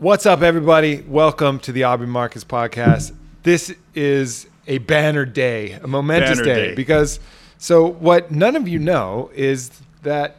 What's up, everybody? Welcome to the Aubrey Marcus Podcast. This is a banner day, a momentous day, because so what none of you know is that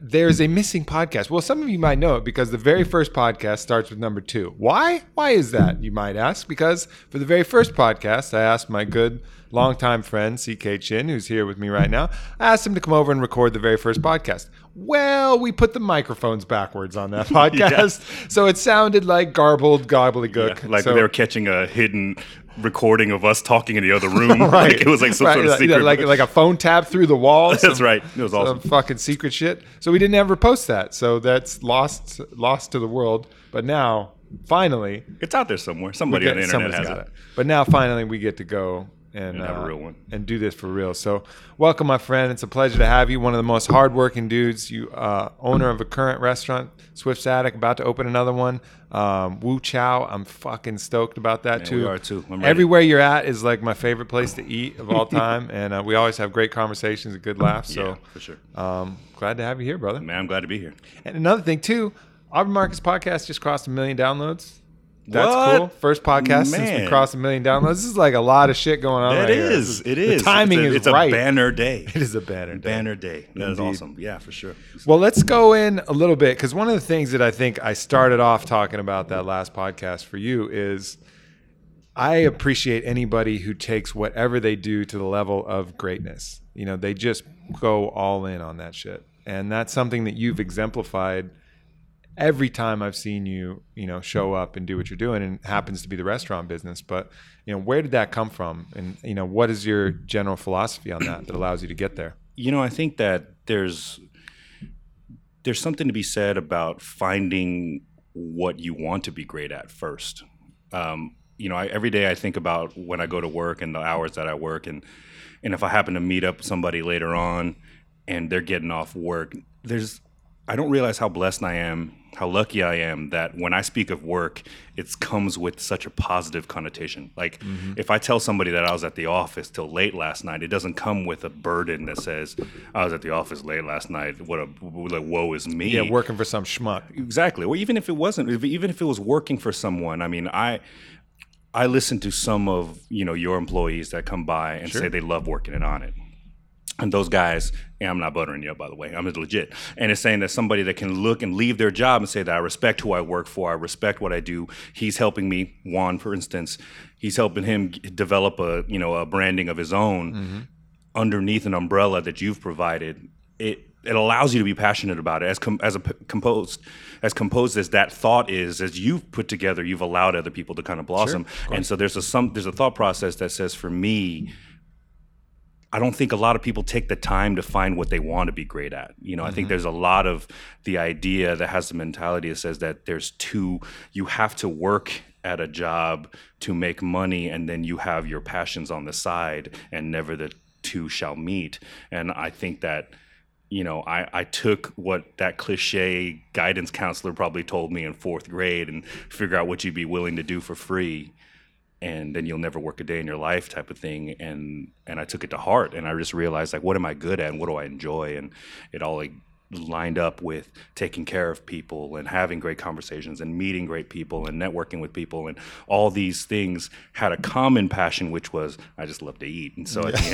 there's a missing podcast. Well, some of you might know it because the very first podcast starts with number 2. Why? Why is that, you might ask? Because for the very first podcast, I asked my good longtime friend, CK Chin, who's here with me right now. I asked him to come over and record the very first podcast. Well, we put the microphones backwards on that podcast. Yeah. So it sounded like garbled gobbledygook. Yeah, like so, they were catching a hidden recording of us talking in the other room. Right. Like it was like some sort of secret. Yeah, like a phone tap through the wall. That's right. It was awesome. Some fucking secret shit. So we didn't ever post that. So that's lost to the world. But now, finally. It's out there somewhere. Somebody on the internet has it. But now, finally, we get to go and have a real one and do this for real. So welcome, my friend. It's a pleasure to have you. One of the most hardworking dudes. You owner of a current restaurant, Swift's Attic, about to open another one. Wu Chow. I'm fucking stoked about that too. We are too. Everywhere you're at is like my favorite place to eat of all time. And we always have great conversations and good laughs. So yeah, for sure. Glad to have you here, brother. Man, I'm glad to be here. And another thing too, Aubrey Marcus Podcast just crossed 1 million downloads. That's cool. First podcast since we crossed 1 million downloads. This is like a lot of shit going on. It is. The timing is right. It's a banner day. It is a banner day. Banner day. That is awesome. Yeah, for sure. Well, let's go in a little bit because one of the things that I think I started off talking about that last podcast for you is I appreciate anybody who takes whatever they do to the level of greatness. You know, they just go all in on that shit. And that's something that you've exemplified every time I've seen you, you know, show up and do what you're doing, and it happens to be the restaurant business. But, you know, where did that come from? And, you know, what is your general philosophy on that that allows you to get there? You know, I think that there's something to be said about finding what you want to be great at first. You know, every day I think about when I go to work and the hours that I work. And if I happen to meet up with somebody later on and they're getting off work, I don't realize how blessed I am, how lucky I am that when I speak of work, it comes with such a positive connotation. Like if I tell somebody that I was at the office till late last night, it doesn't come with a burden that says I was at the office late last night. Like woe is me. Yeah, working for some schmuck. Exactly. Well, even if it wasn't, even if it was working for someone, I mean, I listen to some of, you know, your employees that come by and say they love working at Onnit. And those guys, and I'm not buttering you up, by the way, I'm legit. And it's saying that somebody that can look and leave their job and say that I respect who I work for, I respect what I do. He's helping me, Juan, for instance, he's helping him develop a branding of his own underneath an umbrella that you've provided. It allows you to be passionate about it as composed as that thought is, as you've put together, you've allowed other people to kind of blossom. Sure, and so there's a thought process that says for me, I don't think a lot of people take the time to find what they want to be great at. You know, I think there's a lot of the idea that has the mentality that says that you have to work at a job to make money and then you have your passions on the side and never the two shall meet. And I think that, you know, I took what that cliche guidance counselor probably told me in fourth grade and figure out what you'd be willing to do for free. And then you'll never work a day in your life type of thing. And I took it to heart and I just realized, like, what am I good at and what do I enjoy? And it all like lined up with taking care of people and having great conversations and meeting great people and networking with people. And all these things had a common passion, which was I just love to eat. And so at the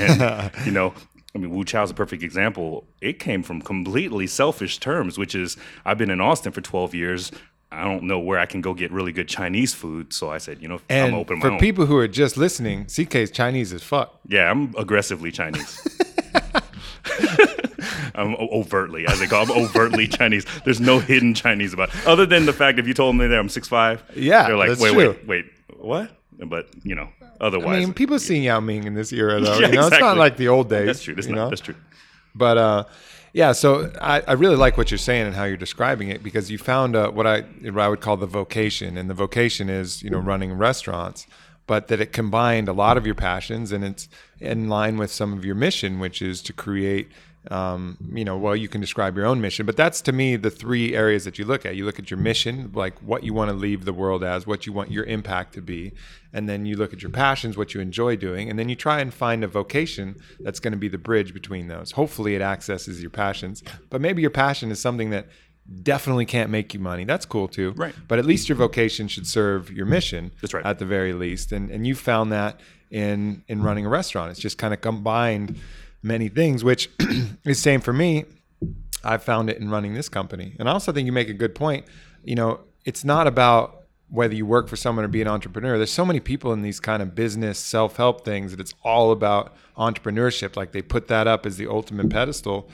end, you know, I mean, Wu Chow's a perfect example. It came from completely selfish terms, which is I've been in Austin for 12 years. I don't know where I can go get really good Chinese food. So I said, you know, and I'm open. For people who are just listening, CK's Chinese as fuck. Yeah, I'm aggressively Chinese. I'm overtly, as they call it. I'm overtly Chinese. There's no hidden Chinese about it. Other than the fact if you told them that I'm 6'5", yeah, they're like, wait, what? But, you know, otherwise. I mean, people are seeing Yao Ming in this era, though. Yeah, you know, exactly. It's not like the old days. That's true. That's true. But, yeah, so I really like what you're saying and how you're describing it because you found what I would call the vocation, and the vocation is, you know, running restaurants, but that it combined a lot of your passions and it's in line with some of your mission, which is to create, you know, well, you can describe your own mission, but that's to me the three areas that you look at. You look at your mission, like what you want to leave the world as, what you want your impact to be, and then you look at your passions, what you enjoy doing, and then you try and find a vocation that's going to be the bridge between those. Hopefully it accesses your passions, but maybe your passion is something that definitely can't make you money. That's cool too. Right. But at least your vocation should serve your mission. That's right. At the very least. And you found that in running a restaurant. It's just kind of combined many things, which is same for me. I found it in running this company. And I also think you make a good point. You know, it's not about whether you work for someone or be an entrepreneur. There's so many people in these kind of business self-help things that it's all about entrepreneurship. Like they put that up as the ultimate pedestal.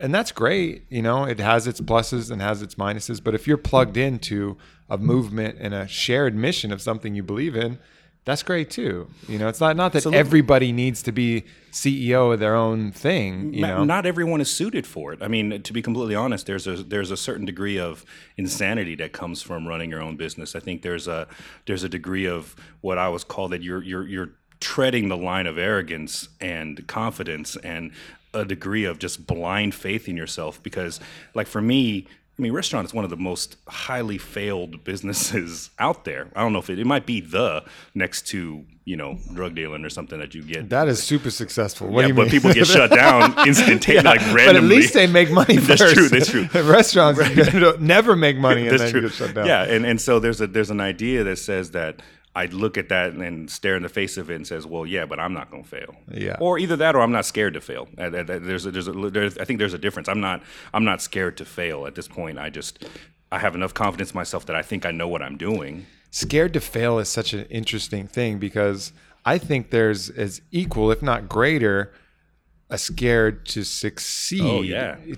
And that's great. You know, it has its pluses and has its minuses. But if you're plugged into a movement and a shared mission of something you believe in, that's great too. You know, it's not that everybody needs to be CEO of their own thing. You know, not everyone is suited for it. I mean, to be completely honest, there's a certain degree of insanity that comes from running your own business. I think there's a degree of what I was called that you're treading the line of arrogance and confidence and a degree of just blind faith in yourself. Because, like, for me, I mean, restaurant is one of the most highly failed businesses out there. I don't know if it might be the next to, you know, drug dealing or something that you get. That is super successful. What do you mean? But people get shut down instantaneously, like randomly. But at least they make money first. That's true. That's true. Restaurants never make money and then get shut down. Yeah, and so there's an idea that says that. I'd look at that and stare in the face of it and says, well, yeah, but I'm not going to fail. Yeah. Or either that or I'm not scared to fail. I think there's a difference. I'm not scared to fail at this point. I have enough confidence in myself that I think I know what I'm doing. Scared to fail is such an interesting thing because I think there's as equal, if not greater, a scared to succeed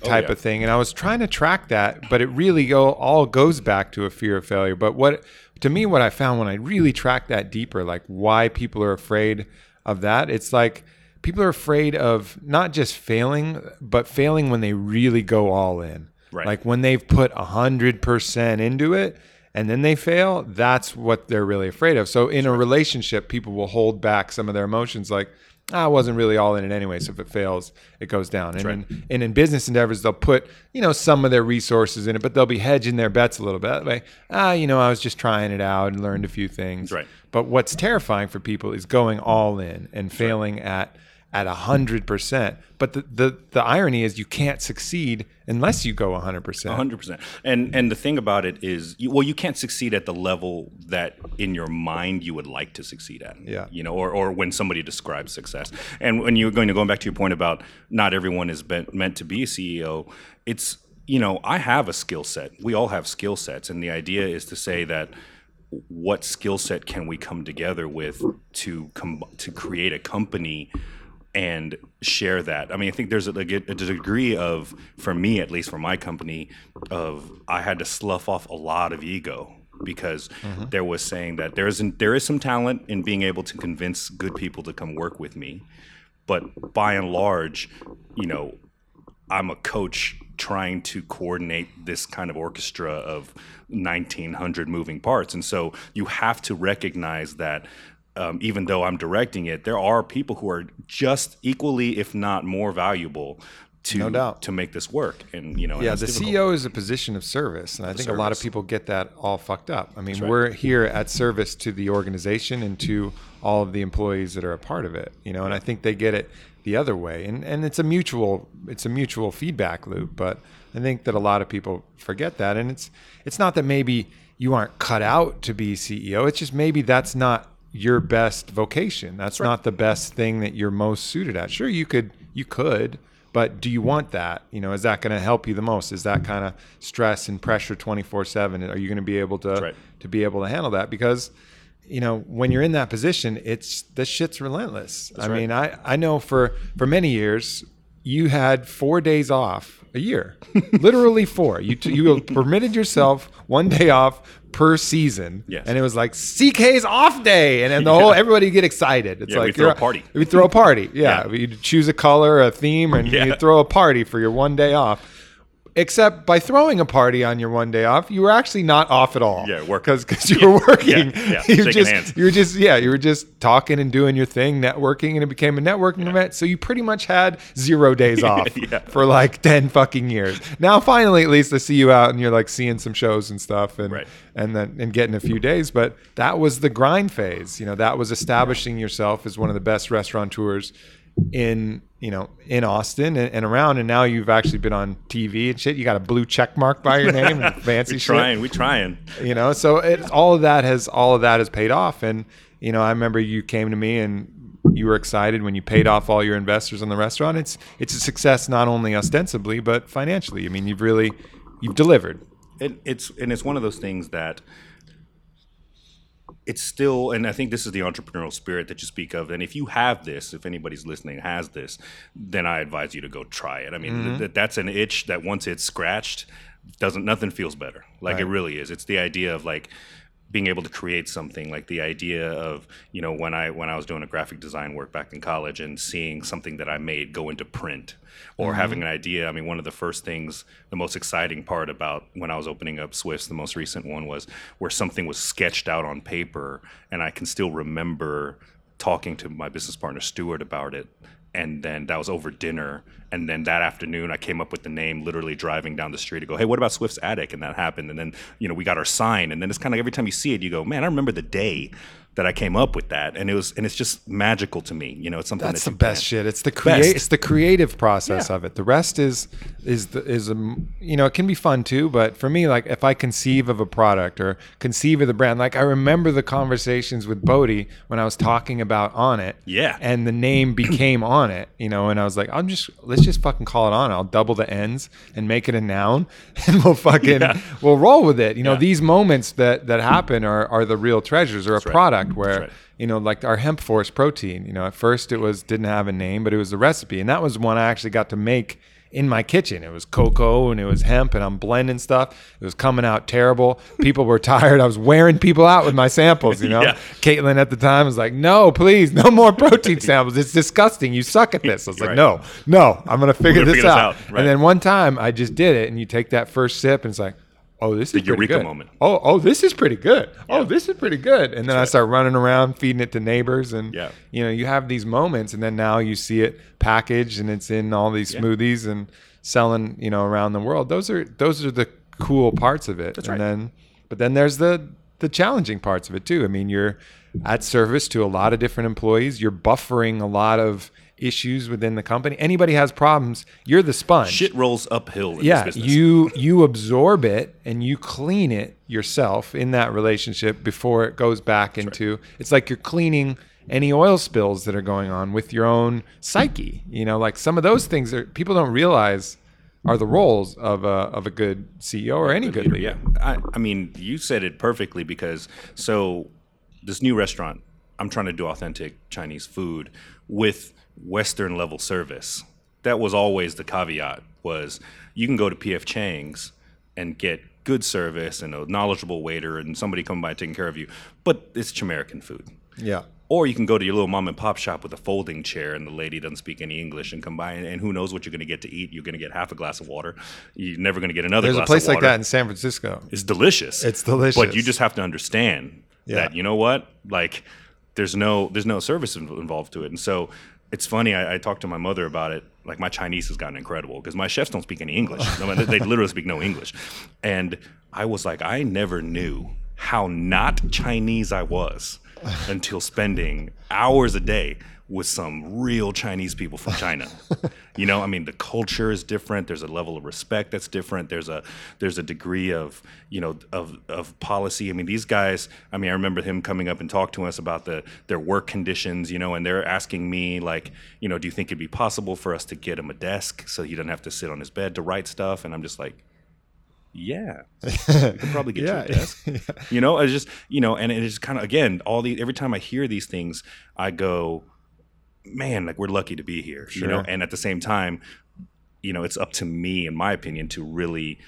type of thing. And I was trying to track that, but it really all goes back to a fear of failure. But what I found when I really tracked that deeper, like why people are afraid of that, it's like people are afraid of not just failing, but failing when they really go all in. Right. Like when they've put 100% into it and then they fail, that's what they're really afraid of. So in a relationship, people will hold back some of their emotions like, I wasn't really all in it anyway, so if it fails, it goes down. And, in business endeavors, they'll put, you know, some of their resources in it, but they'll be hedging their bets a little bit. Like, you know, I was just trying it out and learned a few things. Right. But what's terrifying for people is going all in and failing at 100%. But the irony is you can't succeed unless you go 100%. 100%. And the thing about it is, you can't succeed at the level that in your mind you would like to succeed at. Yeah. You know, or when somebody describes success. And when you're going back to your point about not everyone is meant to be a CEO, it's, you know, I have a skill set. We all have skill sets. And the idea is to say that what skill set can we come together with to create a company and share that. I mean, I think there's a degree of, for me at least, for my company, of I had to slough off a lot of ego because there was saying that there is some talent in being able to convince good people to come work with me, but by and large, you know, I'm a coach trying to coordinate this kind of orchestra of 1,900 moving parts, and so you have to recognize that. Even though I'm directing it, there are people who are just equally, if not more valuable to make this work. And, you know, the CEO is a position of service. And I think a lot of people get that all fucked up. I mean, we're here at service to the organization and to all of the employees that are a part of it, you know, and I think they get it the other way. And it's a mutual feedback loop. But I think that a lot of people forget that. And it's not that maybe you aren't cut out to be CEO. It's just maybe that's not your best vocation. That's not the best thing that you're most suited at. Sure, you could, but do you want that? You know, is that going to help you the most? Is that kind of stress and pressure 24/7? Are you going to be able to handle that? Because, you know, when you're in that position, this shit's relentless. I mean, I know for many years, you had 4 days off a year, literally four. You permitted yourself one day off per season. Yes. And it was like CK's off day. And then everybody would get excited. It's like throw a party. We throw a party. Yeah. You'd choose a color, a theme, and you throw a party for your one day off. Except by throwing a party on your one day off, you were actually not off at all. Yeah, work because you were working. Yeah, you were just talking and doing your thing, networking, and it became a networking event. So you pretty much had 0 days off for like 10 fucking years. Now, finally, at least I see you out and you're like seeing some shows and stuff, and then getting a few days. But that was the grind phase. You know, that was establishing yourself as one of the best restaurateurs in you know, in Austin and around, and now you've actually been on TV and shit. You got a blue check mark by your name and fancy shit. We're trying. You know, so all of that has paid off. And, you know, I remember you came to me and you were excited when you paid off all your investors in the restaurant. It's a success, not only ostensibly, but financially. I mean, you've delivered. It's one of those things that it's still, and I think this is the entrepreneurial spirit that you speak of. And if you have this, if anybody's listening has this, then I advise you to go try it. I mean, mm-hmm. that's an itch that once it's scratched, nothing feels better. Like right. It really is. It's the idea of like being able to create something, like the idea of, you know, when I was doing a graphic design work back in college and seeing something that I made go into print or mm-hmm. having an idea. I mean, one of the first things, the most exciting part about when I was opening up Swift's, the most recent one, was where something was sketched out on paper. And I can still remember talking to my business partner, Stuart, about it. And then that was over dinner. And then that afternoon, I came up with the name, literally driving down the street to go, hey, what about Swift's Attic? And that happened. And then, you know, we got our sign. And then it's kind of like every time you see it, you go, man, I remember the day that I came up with that. And it's just magical to me. You know, it's something that's the best shit. It's the creative process of it. The rest is you know, it can be fun too. But for me, like if I conceive of a product or conceive of the brand, like I remember the conversations with Bodhi when I was talking about Onnit. Yeah. And the name became Onnit, you know, and I was like, let's just fucking call it on. I'll double the ends and make it a noun and we'll roll with it. You know, these moments that happen are the real treasures or a product. Where you know, like our hemp force protein, you know, at first didn't have a name, but it was a recipe, and that was one I actually got to make in my kitchen. It was cocoa and it was hemp, and I'm blending stuff. It was coming out terrible. People were tired. I was wearing people out with my samples, you know. Caitlin at the time was like, no, please, no more protein samples, it's disgusting, you suck at this. I was like, no, I'm gonna figure this out. Right. And then one time I just did it, and you take that first sip and it's like, oh, this is the Eureka good. Moment. Oh, this is pretty good. Yeah. Oh, this is pretty good. And then I start running around feeding it to neighbors, and you know, you have these moments, and then now you see it packaged and it's in all these smoothies and selling, you know, around the world. Those are the cool parts of it. That's and right. But then there's the challenging parts of it too. I mean, you're at service to a lot of different employees. You're buffering a lot of issues within the company. Anybody has problems, you're the sponge. Shit rolls uphill in this business. You absorb it and you clean it yourself in that relationship before it goes back into It's like you're cleaning any oil spills that are going on with your own psyche. You know, like some of those things that people don't realize are the roles of a good CEO or any good leader. Yeah. I mean, you said it perfectly, because so this new restaurant, I'm trying to do authentic Chinese food with Western level service. That was always the caveat, was you can go to PF Chang's and get good service and a knowledgeable waiter and somebody coming by taking care of you, but it's American food. Yeah. Or you can go to your little mom and pop shop with a folding chair and the lady doesn't speak any English and come by and who knows what you're going to get to eat. You're going to get half a glass of water. You're never going to get another glass of water. There's a place like that in San Francisco. It's delicious. But you just have to understand that, you know what, like there's no service involved to it. And so it's funny, I talked to my mother about it. Like, my Chinese has gotten incredible because my chefs don't speak any English. I mean, they literally speak no English. And I was like, I never knew how not Chinese I was until spending hours a day with some real Chinese people from China. You know, I mean, the culture is different. There's a level of respect that's different. There's a degree of, you know, of policy. I mean, these guys, I mean, I remember him coming up and talking to us about their work conditions, you know, and they're asking me like, you know, do you think it'd be possible for us to get him a desk so he doesn't have to sit on his bed to write stuff? And I'm just like, yeah, you could probably get you a desk. You know, it's just, you know, and it's kind of, again, every time I hear these things, I go, man, like, we're lucky to be here, you know? And at the same time, you know, it's up to me, in my opinion, to really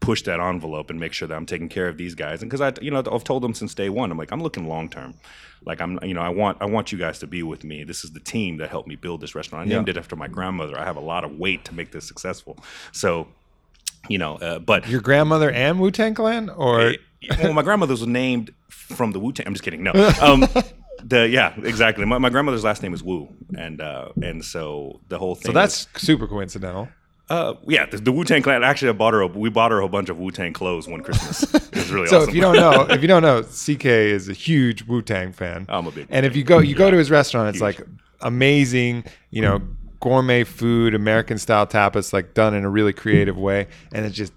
push that envelope and make sure that I'm taking care of these guys. And because I've told them since day one, I'm like, I'm looking long term. Like, I'm, you know, I want you guys to be with me. This is the team that helped me build this restaurant. I named it after my grandmother. I have a lot of weight to make this successful. So, you know, but your grandmother and Wu Tang Clan, or well, my grandmother was named from the Wu Tang. I'm just kidding. No. Exactly. My grandmother's last name is Wu, and so the whole thing. So that's super coincidental. The Wu Tang Clan. Actually, we bought her a bunch of Wu Tang clothes one Christmas. It was really awesome. So if you don't know, CK is a huge Wu Tang fan. I'm a big fan. And if you go to his restaurant, it's huge. Like amazing, you know, gourmet food, American style tapas, like done in a really creative way, and it's just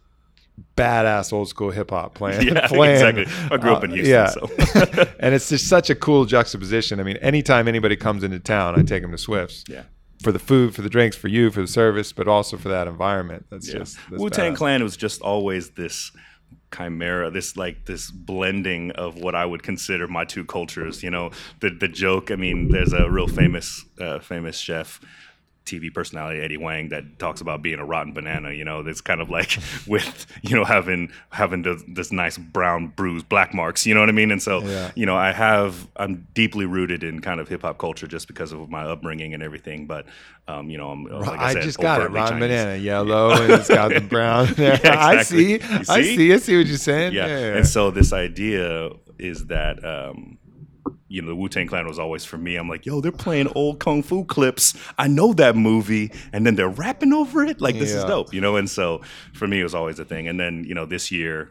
badass old school hip hop playing. Yeah, exactly. I grew up in Houston, so. And it's just such a cool juxtaposition. I mean, anytime anybody comes into town, I take them to Swift's. Yeah. For the food, for the drinks, for you, for the service, but also for that environment. That's Wu Tang Clan was just always this chimera, this blending of what I would consider my two cultures. You know, the joke. I mean, there's a real famous chef, TV personality, Eddie Wang, that talks about being a rotten banana. You know, that's kind of like with, you know, having this nice brown bruise, black marks, you know what I mean? And so, you know, I'm deeply rooted in kind of hip hop culture just because of my upbringing and everything. But, you know, I'm, like I said, just got it, rotten Chinese. Banana, yellow, and it's got the brown. Yeah, exactly. I see what you're saying. Yeah. And so this idea is that, you know, the Wu Tang Clan was always, for me, I'm like, yo, they're playing old kung fu clips. I know that movie, and then they're rapping over it. Like, this is dope, you know. And so, for me, it was always a thing. And then, you know, this year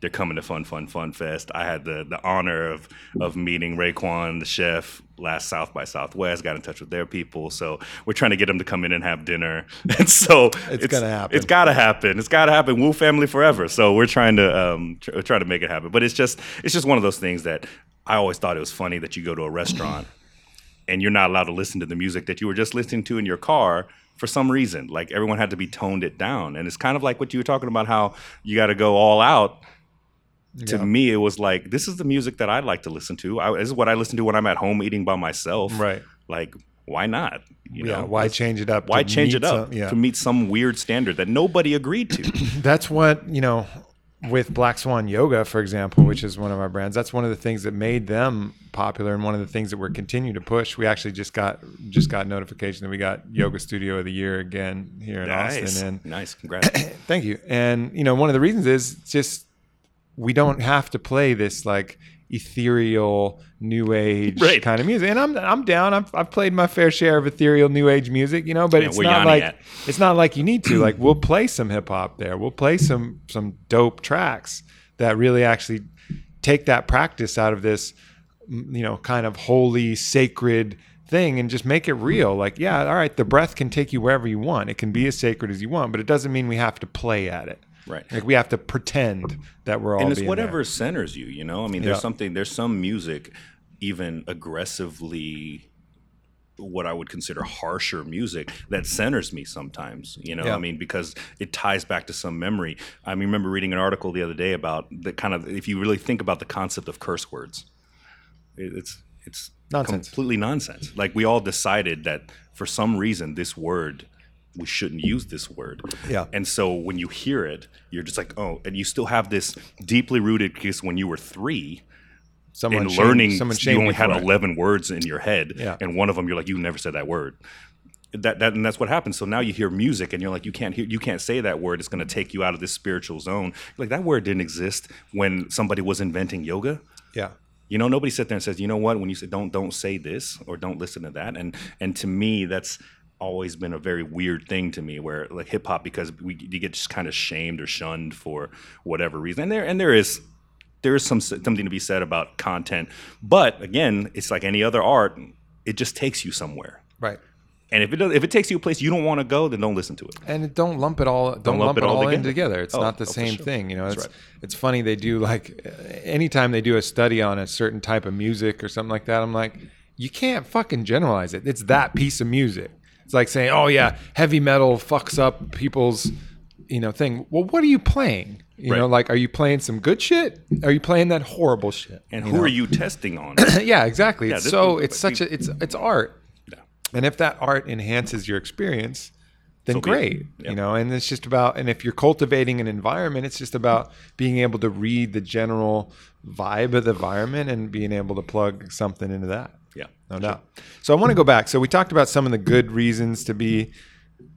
they're coming to Fun Fest. I had the honor of meeting Raekwon, the chef, last South by Southwest. Got in touch with their people, so we're trying to get them to come in and have dinner. And so it's gonna happen. It's gotta happen. It's gotta happen. Wu family forever. So we're trying to try to make it happen. But it's just one of those things that I always thought it was funny that you go to a restaurant and you're not allowed to listen to the music that you were just listening to in your car for some reason. Like, everyone had to be toned it down. And it's kind of like what you were talking about, how you got to go all out. To me, it was like, this is the music that I like to listen to. This is what I listen to when I'm at home eating by myself. Right. Like, why not? You know, why change it up? Why change it up to meet some weird standard that nobody agreed to? That's what, you know, with Black Swan Yoga, for example, which is one of our brands, that's one of the things that made them popular, and one of the things that we're continuing to push. We actually just got notification that we got Yoga Studio of the Year again here in Austin. And nice, congrats! Thank you. And, you know, one of the reasons is just we don't have to play this like ethereal new age kind of music. And I'm down. I've played my fair share of ethereal new age music, you know, but it's not like you need to. Like, we'll play some hip hop there. We'll play some dope tracks that really actually take that practice out of this, you know, kind of holy, sacred thing and just make it real. Like, yeah, all right, the breath can take you wherever you want. It can be as sacred as you want, but it doesn't mean we have to play at it. Right. Like, we have to pretend that we're all being. And it's whatever there. Centers you, you know? I mean, there's some music, even aggressively, what I would consider harsher music, that centers me sometimes, you know? Yeah. I mean, because it ties back to some memory. I remember reading an article the other day about the kind of, if you really think about the concept of curse words, it's nonsense. Completely nonsense. Like, we all decided that for some reason this word, we shouldn't use this word. Yeah. And so when you hear it, you're just like, oh, and you still have this deeply rooted, because when you were 3, you only had 11 words in your head. Yeah. And one of them, you're like, you never said that word. And that's what happens. So now you hear music and you're like, you can't say that word. It's going to take you out of this spiritual zone. Like, that word didn't exist when somebody was inventing yoga. Yeah. You know, nobody sat there and says, you know what, when you say don't say this or don't listen to that. And to me, that's always been a very weird thing to me, where like hip hop, because you get just kind of shamed or shunned for whatever reason. And there is something to be said about content, but again, it's like any other art, it just takes you somewhere. Right. And if it takes you a place you don't want to go, then don't listen to it. And don't lump it all. Don't lump it all in together. It's not the same thing. You know, it's funny. They do, like, anytime they do a study on a certain type of music or something like that, I'm like, you can't fucking generalize it. It's that piece of music. It's like saying, oh, yeah, heavy metal fucks up people's, you know, thing. Well, what are you playing? You know, like, are you playing some good shit? Are you playing that horrible shit? And who are you testing on? Yeah, exactly. Yeah, it's art. Yeah. And if that art enhances your experience, then great. Yeah. You know, and it's just about, and if you're cultivating an environment, it's just about being able to read the general vibe of the environment and being able to plug something into that. Yeah, no doubt. So I want to go back. So we talked about some of the good reasons to be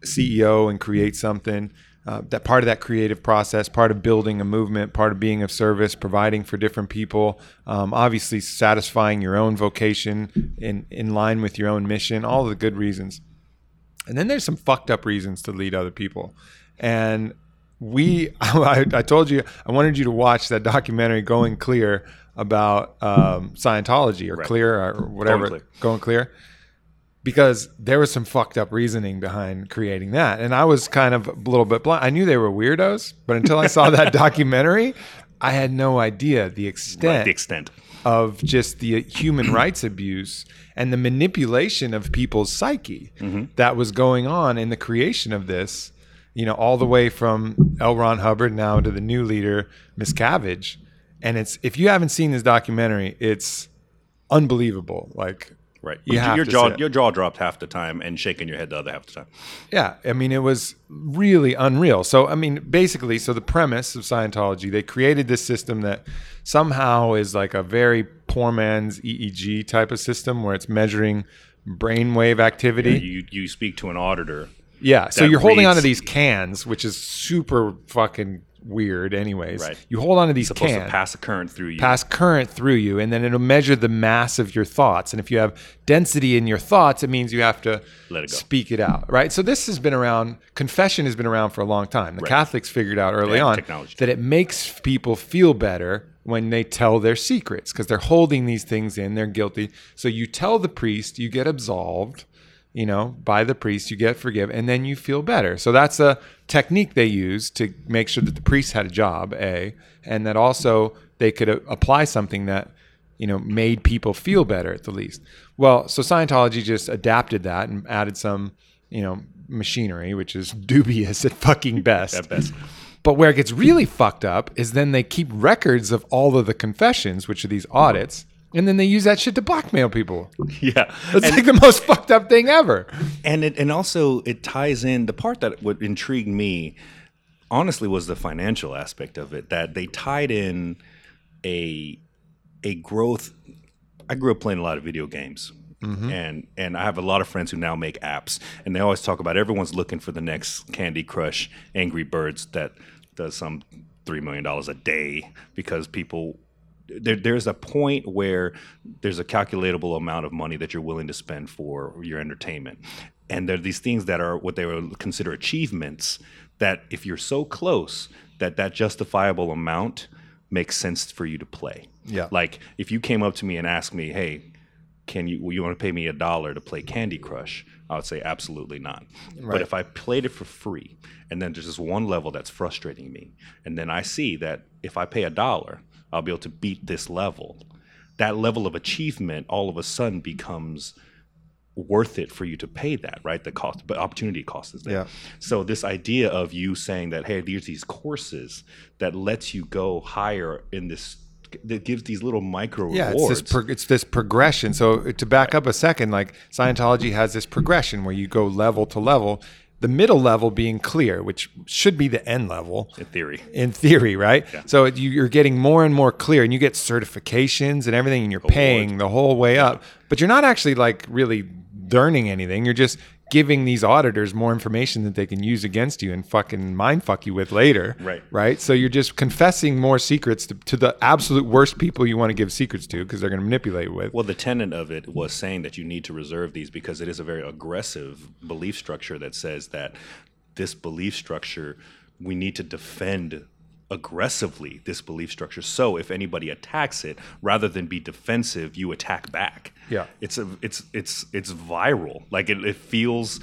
CEO and create something. That part of that creative process, part of building a movement, part of being of service, providing for different people, obviously satisfying your own vocation in line with your own mission. All of the good reasons. And then there's some fucked up reasons to lead other people. And I told you I wanted you to watch that documentary Going Clear about Scientology or Clear or whatever. Going Clear. because there was some fucked up reasoning behind creating that. And I was kind of a little bit blind. I knew they were weirdos, but until I saw that documentary, I had no idea the extent. Right, the extent. Of just the human rights abuse and the manipulation of people's psyche that was going on in the creation of this, you know, all the way from L. Ron Hubbard now to the new leader, Miscavige. And it's, if you haven't seen this documentary, it's unbelievable. Like, right. Your jaw dropped half the time and shaking your head the other half the time. Yeah. I mean, it was really unreal. So, I mean, basically, so the premise of Scientology, they created this system that somehow is like a very poor man's EEG type of system where it's measuring brainwave activity. Yeah, you speak to an auditor. Yeah. So you're holding onto these cans, which is super fucking weird anyways. Right. You hold on to these cans. Supposed to pass a current through you. Pass current through you, and then it'll measure the mass of your thoughts. And if you have density in your thoughts, it means you have to let it go. Speak it out, right? So this has been around, confession has been around for a long time. The Catholics figured out early on that it makes people feel better when they tell their secrets because they're holding these things in, they're guilty. So you tell the priest, you get absolved, you know, by the priest, you get forgiven, and then you feel better. So that's a technique they use to make sure that the priest had a job, A, and that also they could apply something that, you know, made people feel better at the least. Well, so Scientology just adapted that and added some, you know, machinery, which is dubious at fucking best. At best. But where it gets really fucked up is then they keep records of all of the confessions, which are these audits. And then they use that shit to blackmail people. Yeah. That's like the most fucked up thing ever. And also it ties in, the part that would intrigue me, honestly, was the financial aspect of it, that they tied in a growth. I grew up playing a lot of video games. Mm-hmm. And I have a lot of friends who now make apps. And they always talk about everyone's looking for the next Candy Crush, Angry Birds that does some $3 million a day because people... There's a point where there's a calculatable amount of money that you're willing to spend for your entertainment. And there are these things that are what they would consider achievements that if you're so close that justifiable amount makes sense for you to play. Yeah. Like if you came up to me and asked me, hey, will you want to pay me $1 to play Candy Crush? I would say absolutely not. Right. But if I played it for free and then there's this one level that's frustrating me and then I see that if I pay $1, I'll be able to beat this level. That level of achievement all of a sudden becomes worth it for you to pay that, right? The cost, but opportunity cost is there. Yeah. So this idea of you saying that, hey, there's these courses that lets you go higher in this, that gives these little micro rewards. It's this progression. So to back up a second, like Scientology has this progression where you go level to level. The middle level being clear, which should be the end level. In theory, right? Yeah. So you're getting more and more clear and you get certifications and everything and you're paying the whole way up. But you're not actually like really learning anything. You're just giving these auditors more information that they can use against you and fucking mindfuck you with later. Right. Right? So you're just confessing more secrets to the absolute worst people you want to give secrets to because they're going to manipulate you with. Well, the tenet of it was saying that you need to reserve these because it is a very aggressive belief structure that says that this belief structure, we need to defend aggressively this belief structure. So if anybody attacks it, rather than be defensive, you attack back. Yeah, it's viral. Like it feels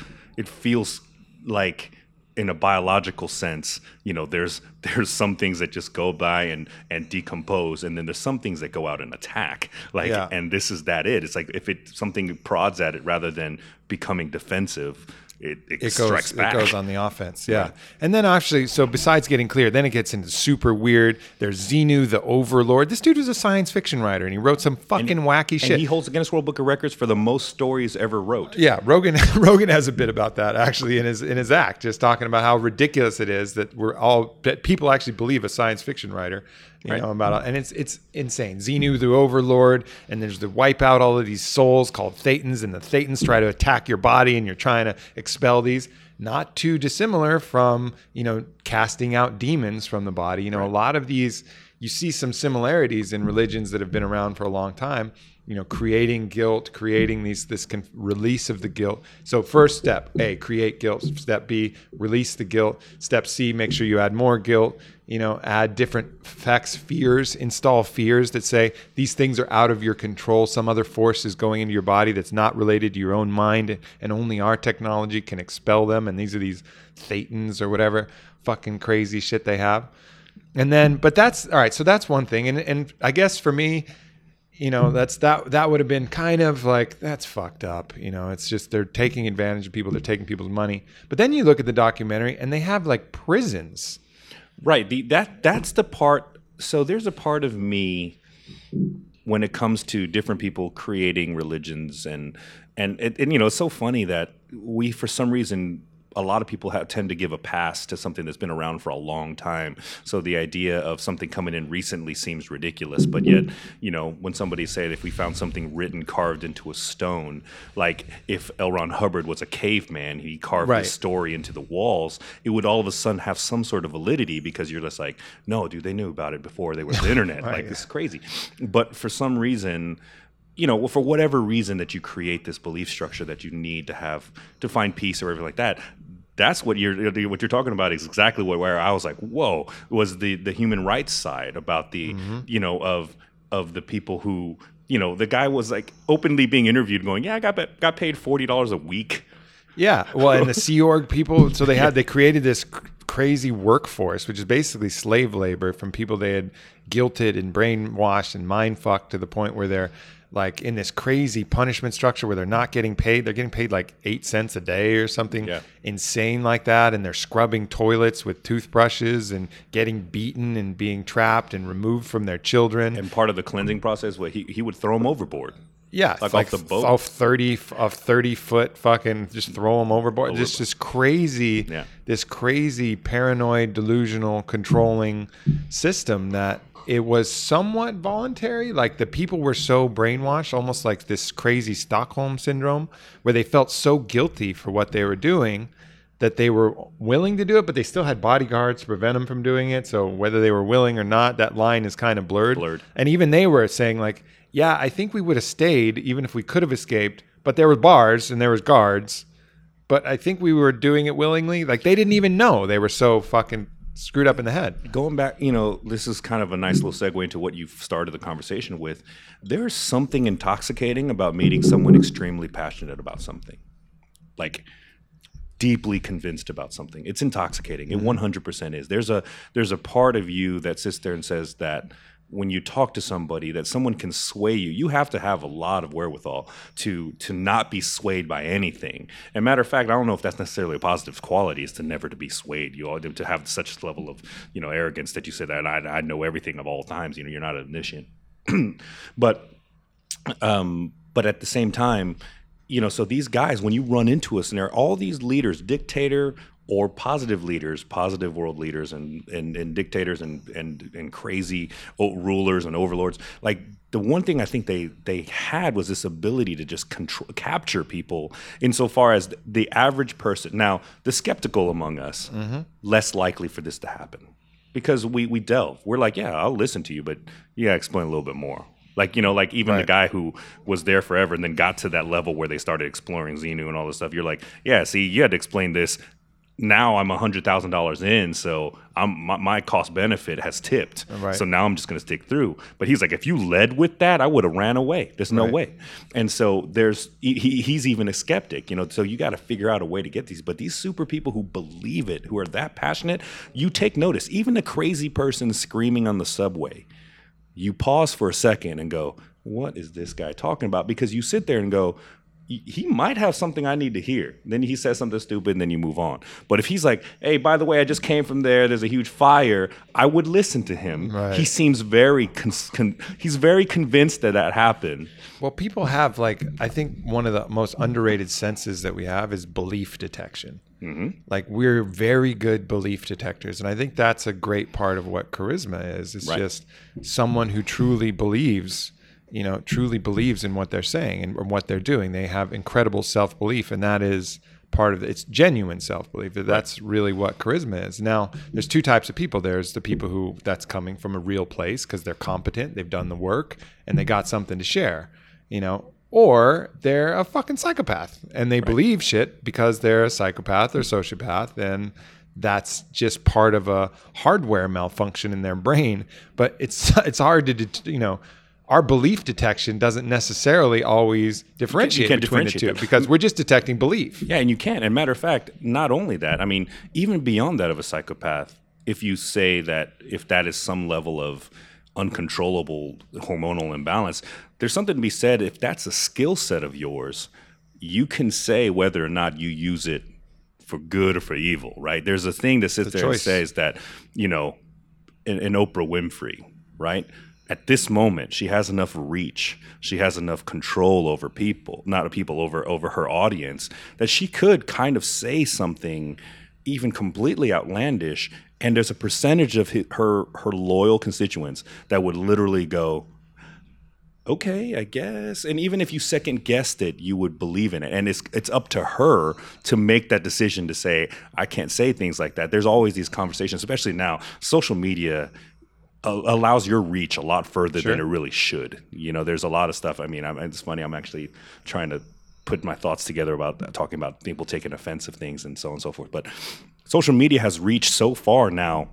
like in a biological sense, you know, there's some things that just go by and decompose, and then there's some things that go out and attack. Like, yeah. And this is that it. It's like if something prods at it rather than becoming defensive. It strikes back. It goes on the offense, yeah. And then actually, so besides getting clear, then it gets into super weird. There's Xenu, the Overlord. This dude was a science fiction writer, and he wrote some fucking wacky shit. And he holds the Guinness World Book of Records for the most stories ever wrote. Yeah, Rogan has a bit about that actually in his act, just talking about how ridiculous it is that people actually believe a science fiction writer. You know about, and it's insane. Xenu, the Overlord, and there's the wipe out all of these souls called Thetans, and the Thetans try to attack your body, and you're trying to expel these. Not too dissimilar from, you know, casting out demons from the body. You know, A lot of these, you see some similarities in religions that have been around for a long time. You know, creating guilt, creating this release of the guilt. So first step, A, create guilt. Step B, release the guilt. Step C, make sure you add more guilt. you know, add different facts, fears, install fears that say these things are out of your control. Some other force is going into your body that's not related to your own mind, and only our technology can expel them. And these are these Thetans or whatever fucking crazy shit they have. And then, but that's all right. So that's one thing. And I guess for me, you know, that would have been kind of like, that's fucked up. You know, it's just, they're taking advantage of people. They're taking people's money. But then you look at the documentary and they have like prisons. Right. That's the part. So there's a part of me when it comes to different people creating religions, and you know, it's so funny that we, for some reason, a lot of people tend to give a pass to something that's been around for a long time. So the idea of something coming in recently seems ridiculous, but yet, you know, when somebody said if we found something written carved into a stone, like if L. Ron Hubbard was a caveman, he carved his story into the walls, it would all of a sudden have some sort of validity because you're just like, no, dude, they knew about it before there was the internet. This is crazy. But for some reason, you know, for whatever reason that you create this belief structure that you need to have to find peace or everything like that, that's what you're talking about is exactly where I was like, whoa, was the human rights side about the, you know, of the people who, you know, the guy was like openly being interviewed going, yeah, I got paid $40 a week. Yeah. Well, and the Sea Org people, so they created this crazy workforce, which is basically slave labor from people they had guilted and brainwashed and mind fucked to the point where they're like in this crazy punishment structure where they're not getting paid. They're getting paid like 8 cents a day or something insane like that. And they're scrubbing toilets with toothbrushes and getting beaten and being trapped and removed from their children. And part of the cleansing process where he would throw them overboard. Yeah. Like off the boat. Off 30 foot fucking just throw them overboard. Just this crazy paranoid, delusional, controlling system that it was somewhat voluntary. Like the people were so brainwashed, almost like this crazy Stockholm syndrome where they felt so guilty for what they were doing that they were willing to do it, but they still had bodyguards to prevent them from doing it. So whether they were willing or not, that line is kind of blurred. And even they were saying like, yeah, I think we would have stayed even if we could have escaped, but there were bars and there was guards, but I think we were doing it willingly. Like they didn't even know. They were so fucking screwed up in the head. Going back, you know, this is kind of a nice little segue into what you've started the conversation with. There's something intoxicating about meeting someone extremely passionate about something, like deeply convinced about something. It's intoxicating. It 100% is. There's a part of you that sits there and says that when you talk to somebody, that someone can sway you. You have to have a lot of wherewithal to not be swayed by anything. And matter of fact, I don't know if that's necessarily a positive quality, is to never to be swayed. You all to have such level of, you know, arrogance that you say that I know everything of all times. You know, you're not an omniscient. But at the same time, you know, so these guys, when you run into us, and there are all these leaders, dictator, or positive leaders, positive world leaders, and dictators and crazy rulers and overlords. Like the one thing I think they had was this ability to just capture people insofar as the average person. Now, the skeptical among us, less likely for this to happen because we delve. We're like, yeah, I'll listen to you, but yeah, explain a little bit more. Like, you know, like even the guy who was there forever and then got to that level where they started exploring Xenu and all this stuff. You're like, yeah, see, you had to explain this. Now I'm $100,000 in, so my cost benefit has tipped. Right. So now I'm just going to stick through. But he's like, if you led with that, I would have ran away. There's no way. And so he's even a skeptic, you know. So you got to figure out a way to get these. But these super people who believe it, who are that passionate, you take notice. Even a crazy person screaming on the subway, you pause for a second and go, "What is this guy talking about?" Because you sit there and go, he might have something I need to hear. Then he says something stupid, and then you move on. But if he's like, hey, by the way, I just came from there. There's a huge fire. I would listen to him. Right. He seems very he's very convinced that happened. Well, people have like, I think one of the most underrated senses that we have is belief detection. Mm-hmm. Like we're very good belief detectors. And I think that's a great part of what charisma is. It's just someone who truly believes in what they're saying and what they're doing. They have incredible self-belief, and that is part of it. It's genuine self-belief. That's really what charisma is. Now, there's two types of people. There's the people who that's coming from a real place because they're competent, they've done the work, and they got something to share, you know, or they're a fucking psychopath and they believe shit because they're a psychopath or sociopath, and that's just part of a hardware malfunction in their brain. But it's hard to, you know, our belief detection doesn't necessarily always differentiate between the two because we're just detecting belief. Yeah, and you can't. And matter of fact, not only that, I mean, even beyond that of a psychopath, if you say that, if that is some level of uncontrollable hormonal imbalance, there's something to be said if that's a skill set of yours, you can say whether or not you use it for good or for evil, right? There's a thing that sits there and says that, you know, in Oprah Winfrey, right? At this moment, she has enough reach. She has enough control over people, not people, over her audience, that she could kind of say something even completely outlandish. And there's a percentage of her loyal constituents that would literally go, okay, I guess. And even if you second guessed it, you would believe in it. And it's up to her to make that decision to say, I can't say things like that. There's always these conversations, especially now, social media allows your reach a lot further than it really should. You know, there's a lot of stuff. I mean, it's funny. I'm actually trying to put my thoughts together about that, talking about people taking offensive things and so on and so forth. But social media has reached so far now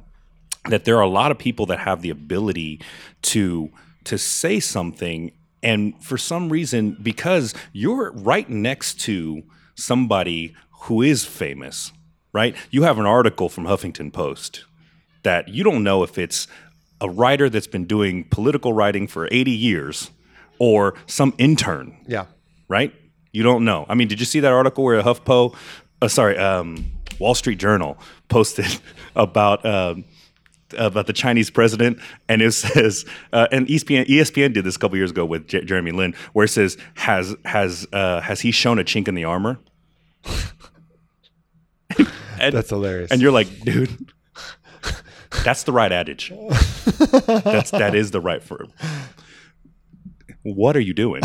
that there are a lot of people that have the ability to say something. And for some reason, because you're right next to somebody who is famous, right? You have an article from Huffington Post that you don't know if it's a writer that's been doing political writing for 80 years or some intern. Yeah. Right? You don't know. I mean, did you see that article where Wall Street Journal posted about the Chinese president, and it says, and ESPN did this a couple years ago with Jeremy Lin, where it says, has he shown a chink in the armor? That's hilarious. And you're like, dude, that's the right adage. That is the right verb. What are you doing?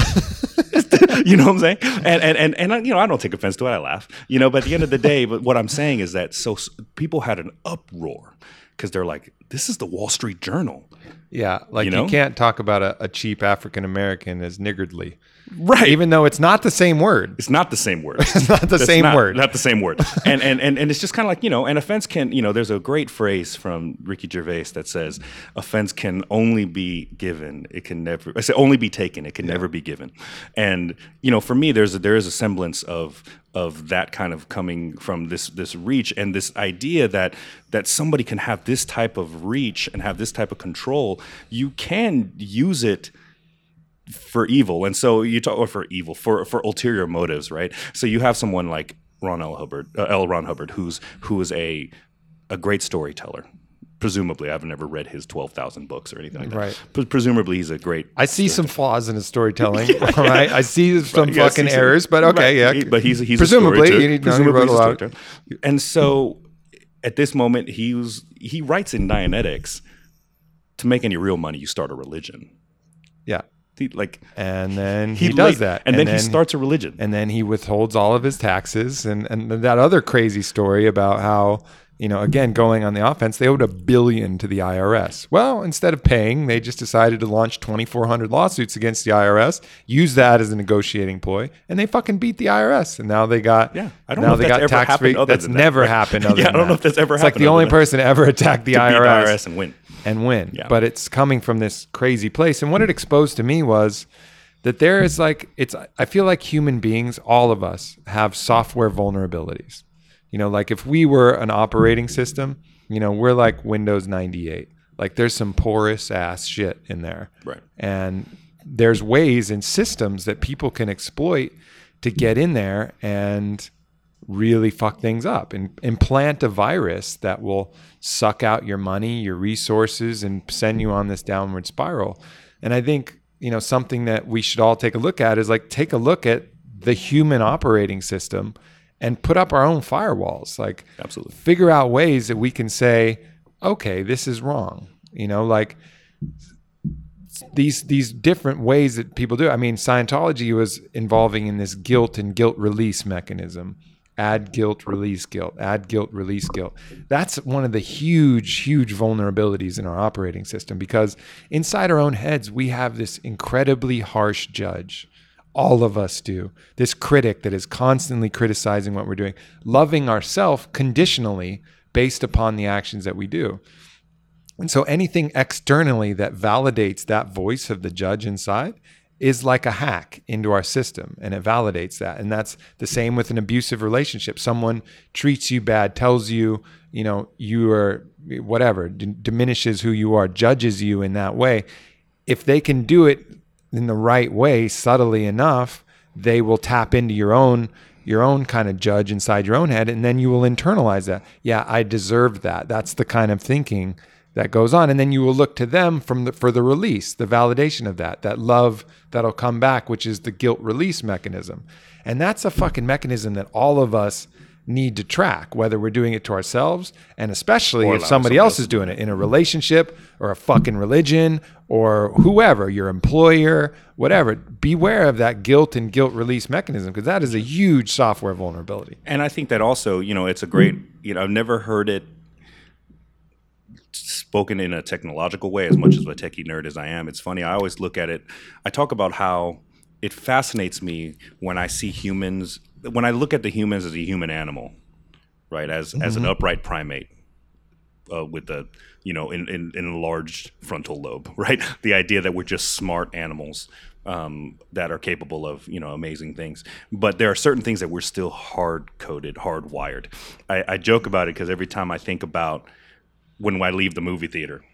You know what I'm saying? And you know, I don't take offense to it. I laugh. You know, but at the end of the day, but what I'm saying is that so people had an uproar because they're like, this is the Wall Street Journal. Yeah, like, you know? You can't talk about a cheap African American as niggardly. Right. Even though it's not the same word. It's not the same word. Not the same word. And it's just kind of like, you know, an offense can, you know, there's a great phrase from Ricky Gervais that says, offense can only be given. It can never, I say only be taken. It can never be given. And, you know, for me, there is a semblance of that kind of coming from this reach and this idea that somebody can have this type of reach and have this type of control. You can use it for evil, and so you talk for ulterior motives, right? So you have someone like L. Ron Hubbard, who is a great storyteller. Presumably, I've never read his 12,000 books or anything like that. Right. Presumably, he's a great. I see some flaws in his storytelling. Yeah, right? I see some fucking errors, but okay, right. Yeah. But he's presumably he wrote a lot. And so, at this moment, he writes in Dianetics. To make any real money, you start a religion. Yeah. And then he does that. And then he starts a religion. And then he withholds all of his taxes. And that other crazy story about how, you know, again, going on the offense, they owed $1 billion to the IRS. Well, instead of paying, they just decided to launch 2,400 lawsuits against the IRS, use that as a negotiating ploy, and they fucking beat the IRS. And now they got tax free. That's never happened other than that. Yeah, I don't know if that's ever happened. It's like the only person ever attacked the IRS. Beat the IRS and win. Yeah. But it's coming from this crazy place. And what it exposed to me was that there is like, I feel like human beings, all of us have software vulnerabilities. You know, like if we were an operating system, you know, we're like Windows 98. Like there's some porous ass shit in there. Right. And there's ways and systems that people can exploit to get in there and really fuck things up and implant a virus that will suck out your money, your resources, and send you on this downward spiral. And I think, you know, something that we should all take a look at is like, take a look at the human operating system and put up our own firewalls. Like, absolutely, figure out ways that we can say, okay, this is wrong. You know, like these different ways that people do. I mean, Scientology was involving in this guilt and guilt release mechanism. Add guilt, release guilt, add guilt, release guilt. That's one of the huge, huge vulnerabilities in our operating system, because inside our own heads, we have this incredibly harsh judge. All of us do. This critic that is constantly criticizing what we're doing, loving ourselves conditionally based upon the actions that we do. And so anything externally that validates that voice of the judge inside is like a hack into our system, and it validates that. And that's the same with an abusive relationship. Someone treats you bad, tells you, you know, you are whatever, diminishes who you are, judges you in that way. If they can do it in the right way, subtly enough, they will tap into your own kind of judge inside your own head, and then you will internalize that. Yeah, I deserved that. That's the kind of thinking that goes on. And then you will look to them for the release, the validation of that love that'll come back, which is the guilt release mechanism. And that's a fucking mechanism that all of us need to track, whether we're doing it to ourselves, and especially if somebody else is doing it in a relationship or a fucking religion or whoever, your employer, whatever. Beware of that guilt and guilt release mechanism, because that is a huge software vulnerability. And I think that also, you know, it's a great, you know, I've never heard it spoken in a technological way as much as a techie nerd as I am. It's funny, I always look at it, I talk about how it fascinates me when I see humans, when I look at the humans as a human animal, right, as an upright primate with the, you know, in enlarged frontal lobe, right? The idea that we're just smart animals that are capable of, you know, amazing things. But there are certain things that we're still hard-coded, hardwired. I joke about it because every time I think about when I leave the movie theater,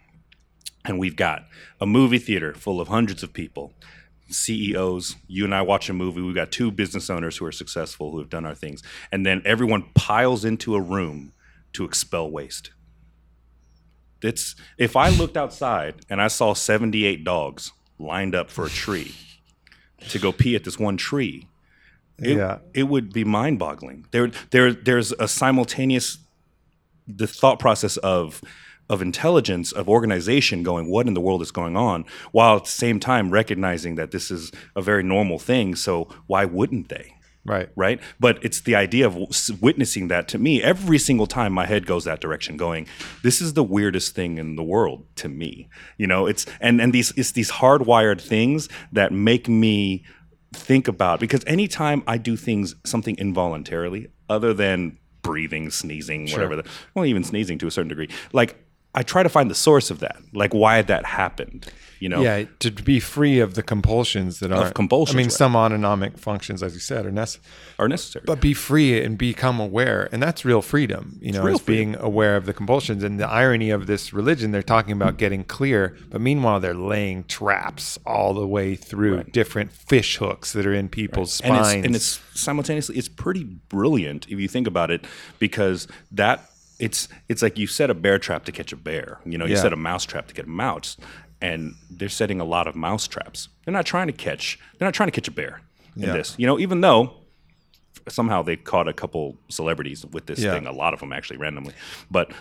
and we've got a movie theater full of hundreds of people, CEOs, you and I watch a movie, we've got two business owners who are successful, who have done our things, and then everyone piles into a room to expel waste. It's, if I looked outside and I saw 78 dogs lined up for a tree to go pee at this one tree, it would be mind-boggling. There's a simultaneous, the thought process of intelligence, of organization going, what in the world is going on? While at the same time recognizing that this is a very normal thing, so why wouldn't they? Right. Right? But it's the idea of witnessing that, to me, every single time my head goes that direction, going, this is the weirdest thing in the world to me. You know, it's, and these, it's these hardwired things that make me think about, because anytime I do things, something involuntarily, other than breathing, sneezing, whatever, sure. Well, even sneezing to a certain degree, like, I try to find the source of that, like why that happened, you know? Yeah, to be free of the compulsions that are... I mean, right. Some autonomic functions, as you said, are necessary. But be free and become aware. And that's real freedom, you know, is being aware of the compulsions. And the irony of this religion, they're talking about getting clear, but meanwhile, they're laying traps all the way through different fish hooks that are in people's spines. And it's simultaneously, it's pretty brilliant if you think about it, because that... It's like you set a bear trap to catch a bear. You know, you set a mouse trap to get a mouse, and they're setting a lot of mouse traps. They're not trying to catch a bear in this. You know, even though somehow they caught a couple celebrities with this thing, a lot of them actually randomly. But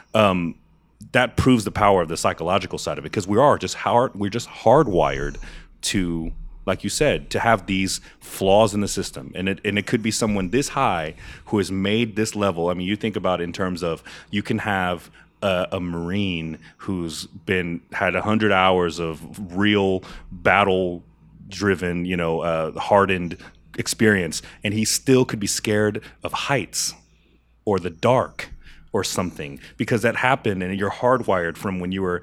that proves the power of the psychological side of it, because we are just hardwired to, like you said, to have these flaws in the system. And it could be someone this high who has made this level. I mean, you think about it in terms of, you can have a Marine who's had 100 hours of real battle-driven, you know, hardened experience, and he still could be scared of heights or the dark or something, because that happened and you're hardwired from when you were...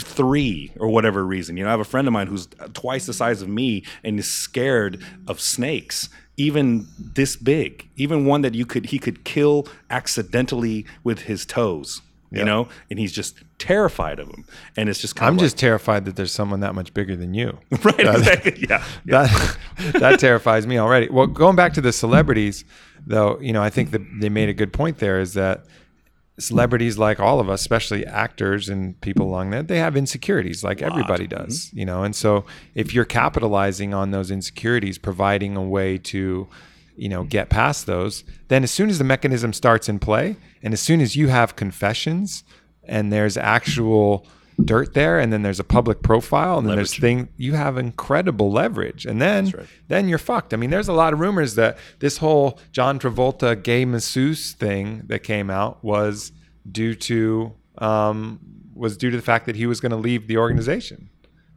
three or whatever reason. You know, I have a friend of mine who's twice the size of me and is scared of snakes, even this big, even one that he could kill accidentally with his toes, you know, and he's just terrified of them. And it's just kind of, I'm just terrified that there's someone that much bigger than you. Right, exactly. That terrifies me already. Well, going back to the celebrities though, you know, I think that they made a good point there, is that celebrities, like all of us, especially actors and people along that, they have insecurities, like everybody does, you know. And so if you're capitalizing on those insecurities, providing a way to, you know, get past those, then as soon as the mechanism starts in play, and as soon as you have confessions and there's actual dirt there, and then there's a public profile, and then there's you have incredible leverage, and then you're fucked. I mean, there's a lot of rumors that this whole John Travolta gay masseuse thing that came out was due to the fact that he was going to leave the organization,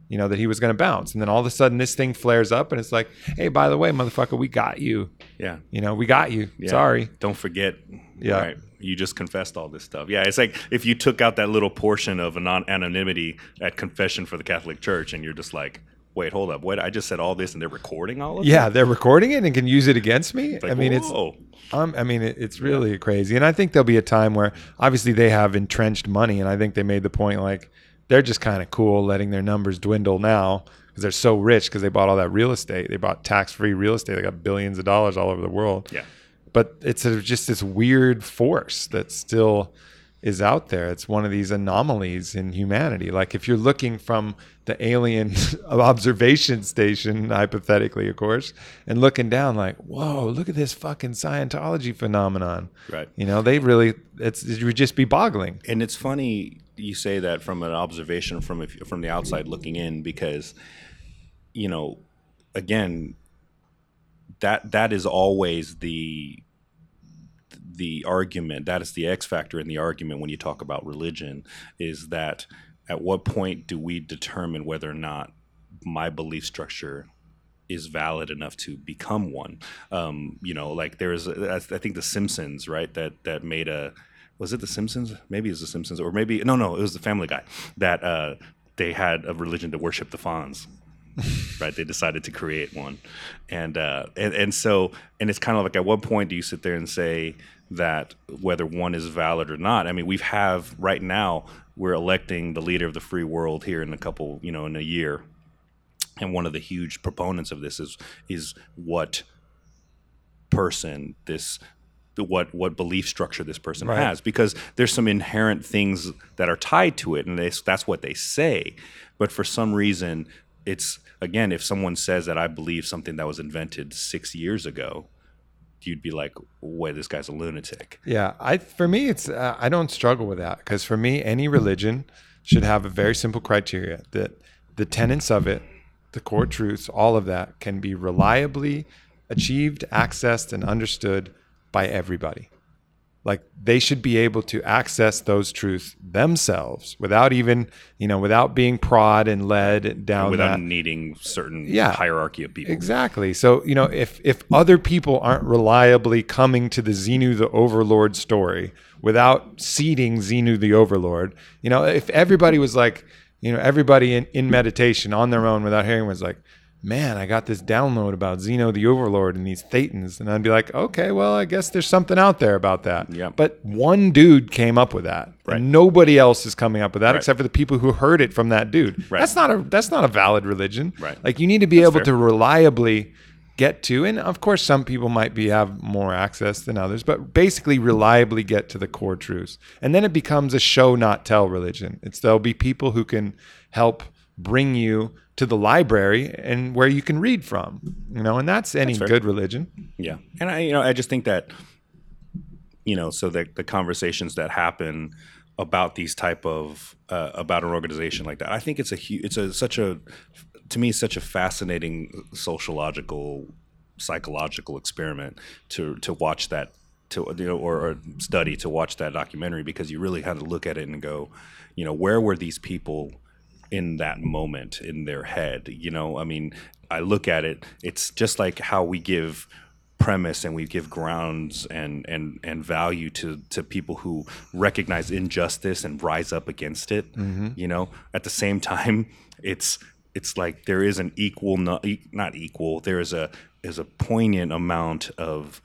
you know, that he was going to bounce, and then all of a sudden this thing flares up, and it's like, hey, by the way, motherfucker, we got you. Yeah, you know, we got you. Yeah. Sorry, don't forget. Yeah, right. you just confessed all this stuff. Yeah, it's like if you took out that little portion of anonymity at confession for the Catholic Church, and you're just like, wait, hold up, what? I just said all this, and they're recording all of it? Yeah, they're recording it and can use it against me? It's like, I mean, whoa. It's really crazy. And I think there'll be a time where, obviously, they have entrenched money, and I think they made the point, like, they're just kind of cool letting their numbers dwindle now because they're so rich because they bought all that real estate. They bought tax-free real estate. They got billions of dollars all over the world. Yeah. But it's just this weird force that still is out there. It's one of these anomalies in humanity. Like if you're looking from the alien observation station, hypothetically, of course, and looking down like, whoa, look at this fucking Scientology phenomenon. Right. You know, they really, it would just be boggling. And it's funny you say that from an observation from the outside looking in, because, you know, again, that is always the argument. That is the X factor in the argument when you talk about religion, is that at what point do we determine whether or not my belief structure is valid enough to become one? You know, like I think The Simpsons, right? That made was it The Simpsons? Maybe it's The Simpsons, or maybe, no, it was The Family Guy, that they had a religion to worship the Fonz. Right, they decided to create one, and so it's kind of like, at what point do you sit there and say that whether one is valid or not? I mean, right now we're electing the leader of the free world here in a couple, you know, in a year, and one of the huge proponents of this is what person this. What belief structure this person right. has, because there's some inherent things that are tied to it, and that's what they say. But for some reason, it's, again, if someone says that I believe something that was invented 6 years ago, you'd be like, wait, this guy's a lunatic. Yeah, for me, it's I don't struggle with that, because for me, any religion should have a very simple criteria that the tenets of it, the core truths, all of that can be reliably achieved, accessed, and understood by everybody. Like, they should be able to access those truths themselves without even, you know, without being prod and led down and without needing certain hierarchy of people. Exactly. So, you know, if other people aren't reliably coming to the Xenu the Overlord story without seeding Xenu the Overlord, you know, if everybody was like, you know, everybody in meditation on their own without hearing was like, man, I got this download about Xenu the Overlord and these Thetans. And I'd be like, okay, well, I guess there's something out there about that. Yeah. But one dude came up with that. Right. And nobody else is coming up with that except for the people who heard it from that dude. Right. That's not a valid religion. Right. Like, you need to be able to reliably get to, and of course some people might have more access than others, but basically reliably get to the core truths. And then it becomes a show not tell religion. There'll be people who can help bring you to the library and where you can read from, you know, and that's any good religion. Yeah. And I just think that, you know, so that the conversations that happen about these type of, about an organization like that, I think it's such a fascinating sociological, psychological experiment to watch that, to, you know, or study, to watch that documentary, because you really had to look at it and go, you know, where were these people in that moment in their head? You know, I mean, I look at it, it's just like how we give premise and we give grounds and value to people who recognize injustice and rise up against it. Mm-hmm. You know, at the same time, it's like there is an equal, not equal, there is a poignant amount of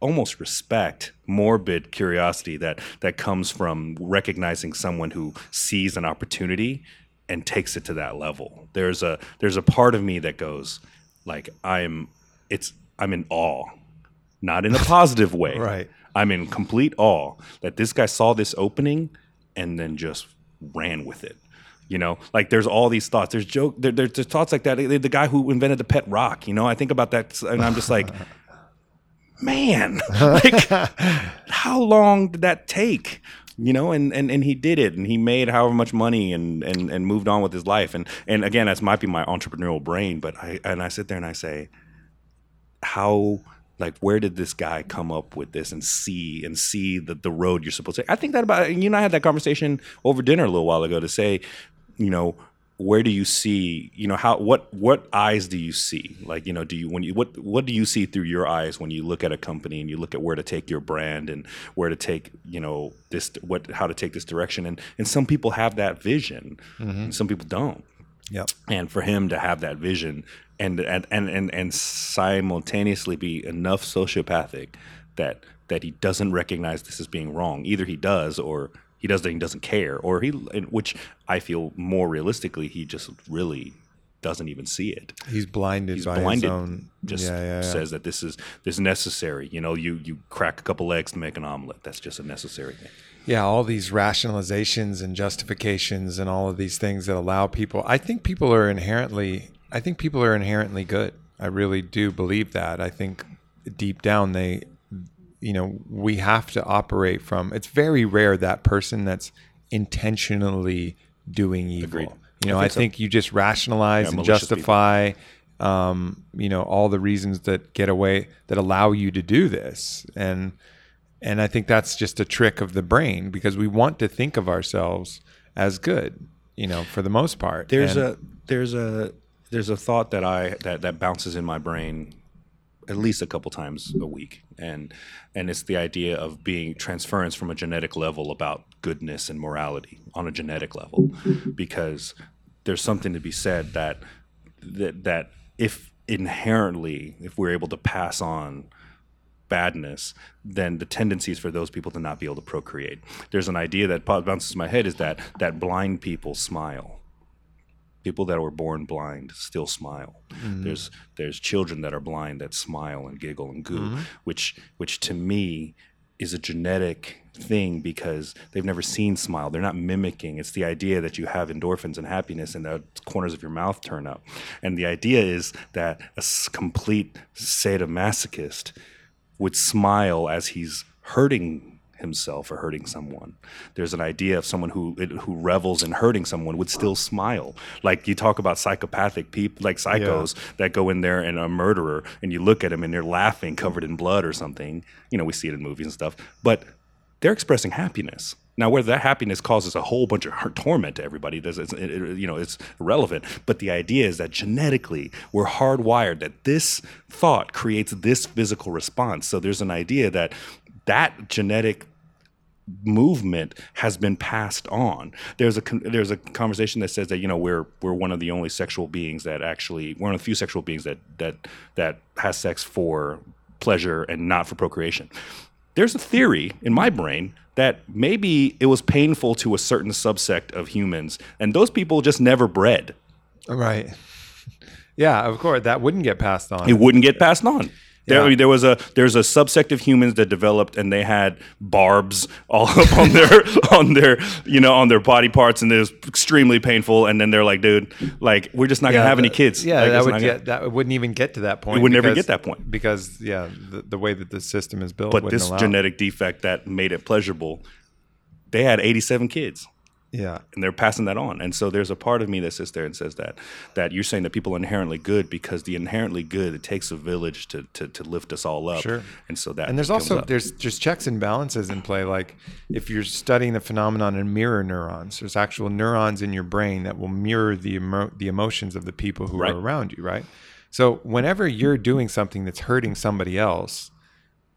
almost respect, morbid curiosity that comes from recognizing someone who sees an opportunity and takes it to that level. There's a part of me that goes, like, I'm in awe, not in a positive way. Right. I'm in complete awe that this guy saw this opening and then just ran with it. You know, like, there's all these thoughts. There's thoughts like that. The guy who invented the pet rock. You know, I think about that and I'm just like, man, like, how long did that take? You know, and he did it, and he made however much money and moved on with his life. And again, that might be my entrepreneurial brain, but I sit there and I say, how, like, where did this guy come up with this and see the road you're supposed to take? I think that about, you and I had that conversation over dinner a little while ago to say, you know, where do you see, you know, how, what eyes do you see? Like, you know, do you, when you, what do you see through your eyes when you look at a company and you look at where to take your brand and where to take, you know, this, what, how to take this direction? And some people have that vision, mm-hmm. and some people don't. Yeah. And for him to have that vision and simultaneously be enough sociopathic that he doesn't recognize this as being wrong. Either he does, or he does that he doesn't care, or he, which I feel more realistically, he just really doesn't even see it. He's blinded. He's by blinded. His own. Just says that this is necessary. You know, you crack a couple eggs to make an omelet. That's just a necessary thing. Yeah, all these rationalizations and justifications and all of these things that allow people. I think people are inherently good. I really do believe that. I think deep down they. You know, we have to operate from, it's very rare that person that's intentionally doing evil. Agreed. You know, I think you just rationalize and justify, you know, all the reasons that get away, that allow you to do this. And I think that's just a trick of the brain, because we want to think of ourselves as good, you know, for the most part. There's a thought that bounces in my brain at least a couple times a week. And it's the idea of being transference from a genetic level about goodness and morality on a genetic level, because there's something to be said that if inherently, if we're able to pass on badness, then the tendencies for those people to not be able to procreate. There's an idea that bounces in my head is that blind people smile. People that were born blind still smile. Mm-hmm. There's children that are blind that smile and giggle and goo, mm-hmm. which to me is a genetic thing, because they've never seen smile. They're not mimicking. It's the idea that you have endorphins and happiness and the corners of your mouth turn up. And the idea is that a complete sadomasochist would smile as he's hurting himself or hurting someone. There's an idea of someone who revels in hurting someone would still smile. Like, you talk about psychopathic people, like psychos that go in there and a murderer, and you look at them and they're laughing, covered in blood or something. You know, we see it in movies and stuff. But they're expressing happiness. Now, whether that happiness causes a whole bunch of torment to everybody, it's irrelevant. But the idea is that genetically, we're hardwired that this thought creates this physical response. So there's an idea that genetic movement has been passed on. There's a conversation that says that, you know, we're one of the only sexual beings that actually, one of the few sexual beings that has sex for pleasure and not for procreation. There's a theory in my brain that maybe it was painful to a certain subsect of humans, and those people just never bred. Right. Yeah, of course, that wouldn't get passed on. It wouldn't get passed on. Yeah. There's a subsect of humans that developed, and they had barbs all up on their on their body parts, and it was extremely painful. And then they're like, dude, like, we're just not gonna have any kids. Yeah, like, that wouldn't even get to that point. It would never get that point, because the way that the system is built. But this genetic defect that made it pleasurable, they had 87 kids. Yeah, and they're passing that on. And so there's a part of me that sits there and says that you're saying that people are inherently good, because the inherently good, it takes a village to lift us all up. Sure. And so that, and there's also there's just checks and balances in play. Like, if you're studying the phenomenon in mirror neurons, there's actual neurons in your brain that will mirror the emotions of the people who are around you. Right. So whenever you're doing something that's hurting somebody else,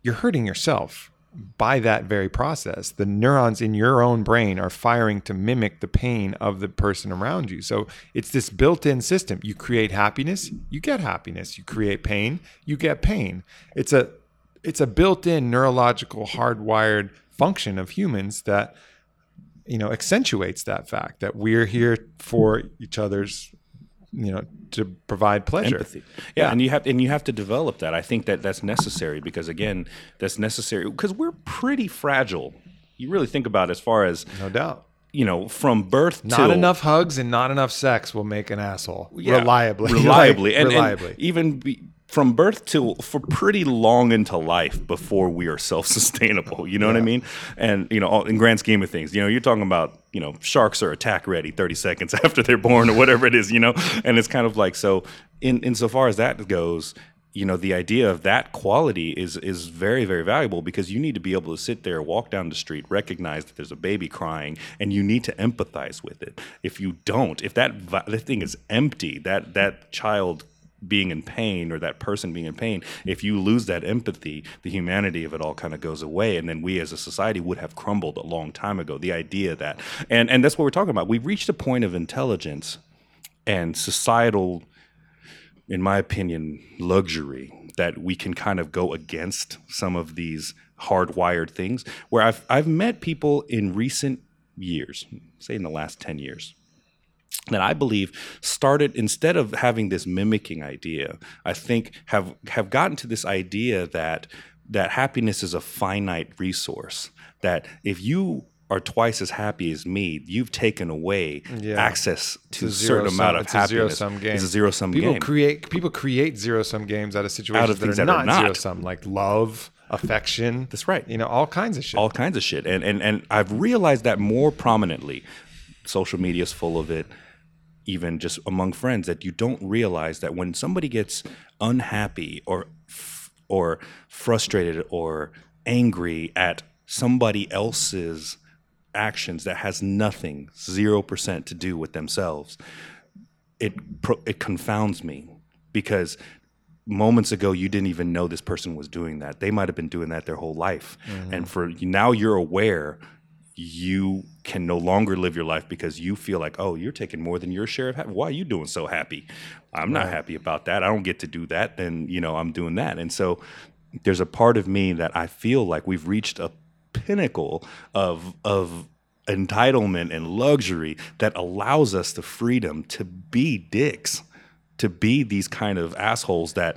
you're hurting yourself. By that very process, the neurons in your own brain are firing to mimic the pain of the person around you. So it's this built-in system. You create happiness, you get happiness. You create pain, you get pain. It's a built-in neurological hardwired function of humans that, you know, accentuates that fact that we're here for each other's, you know, to provide pleasure. Empathy. Yeah. And you have to develop that. I think that's necessary, because again, that's necessary because we're pretty fragile. You really think about it, as far as, no doubt, you know, from birth to... Not enough hugs and not enough sex will make an asshole. Yeah. Reliably. And even from birth to for pretty long into life before we are self-sustainable. You know what I mean? And, you know, in grand scheme of things, you know, you're talking about, you know, sharks are attack ready 30 seconds after they're born or whatever it is, you know? And it's kind of like, so insofar as that goes, you know, the idea of that quality is very, very valuable, because you need to be able to sit there, walk down the street, recognize that there's a baby crying, and you need to empathize with it. If you don't, if that thing is empty, that child being in pain or that person being in pain, if you lose that empathy, the humanity of it all kind of goes away. And then we as a society would have crumbled a long time ago. The idea that, and that's what we're talking about. We've reached a point of intelligence and societal, in my opinion, luxury, that we can kind of go against some of these hardwired things, where I've met people in recent years, say in the last 10 years, that I believe started, instead of having this mimicking idea, I think have gotten to this idea that happiness is a finite resource, that if you are twice as happy as me, you've taken away access to a certain amount of happiness. It's a zero-sum game. It's a zero-sum game. People create zero-sum games out of situations that are not zero-sum, like love, affection. That's right. You know, all kinds of shit. All kinds of shit. And I've realized that more prominently. Social media is full of it, even just among friends, that you don't realize that when somebody gets unhappy or frustrated or angry at somebody else's actions that has nothing, 0% to do with themselves, it confounds me, because moments ago you didn't even know this person was doing that. They might have been doing that their whole life. Mm-hmm. And for now you're aware, you can no longer live your life because you feel like, oh, you're taking more than your share of happiness. Why are you doing so happy? I'm not happy about that. I don't get to do that. Then, you know, I'm doing that. And so there's a part of me that I feel like we've reached a pinnacle of entitlement and luxury that allows us the freedom to be dicks, to be these kind of assholes that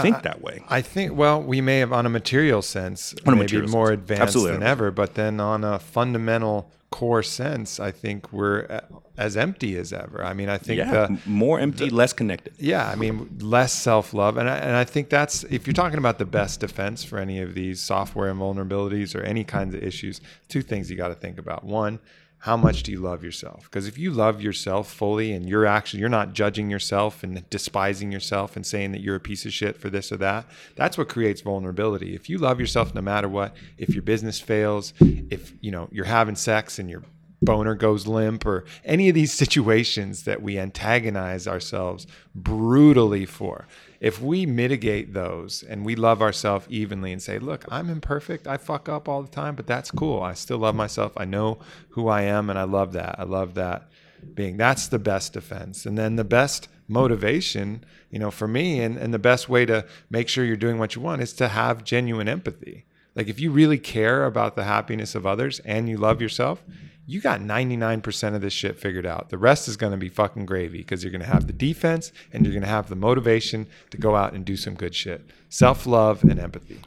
think that way. I think, well, we may have on a material sense, more advanced than ever, but then on a fundamental core sense, I think we're as empty as ever. I mean, I think more empty, less connected. Yeah, I mean, less self-love. And I think that's, if you're talking about the best defense for any of these software and vulnerabilities or any kinds of issues, two things you got to think about. One, how much do you love yourself? Because if you love yourself fully and you're not judging yourself and despising yourself and saying that you're a piece of shit for this or that, that's what creates vulnerability. If you love yourself no matter what, if your business fails, if you know you're having sex and your boner goes limp, or any of these situations that we antagonize ourselves brutally for, if we mitigate those and we love ourselves evenly and say, look, I'm imperfect, I fuck up all the time, but that's cool. I still love myself. I know who I am, and I love that. I love that being. That's the best defense. And then the best motivation, you know, for me, and the best way to make sure you're doing what you want is to have genuine empathy. Like, if you really care about the happiness of others and you love yourself, you got 99% of this shit figured out. The rest is going to be fucking gravy, because you're going to have the defense and you're going to have the motivation to go out and do some good shit. Self-love and empathy.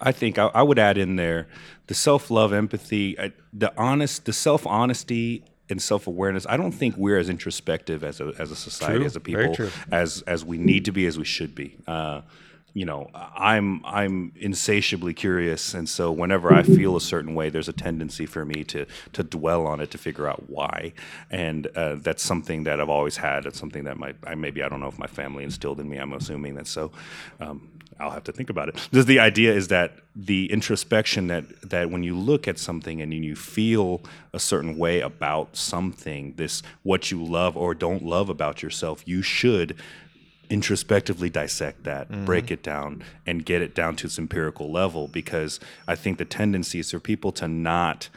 I think I would add in there the self-love, empathy, the self-honesty and self-awareness. I don't think we're as introspective as a society, as a people, as we need to be, as we should be. You know, I'm insatiably curious, and so whenever I feel a certain way, there's a tendency for me to dwell on it, to figure out why, and that's something that I've always had. It's something that I don't know if my family instilled in me. I'm assuming that so. I'll have to think about it. Just the idea is that the introspection that when you look at something and you feel a certain way about something, this what you love or don't love about yourself, you should introspectively dissect that, break it down, and get it down to its empirical level, because I think the tendency is for people to not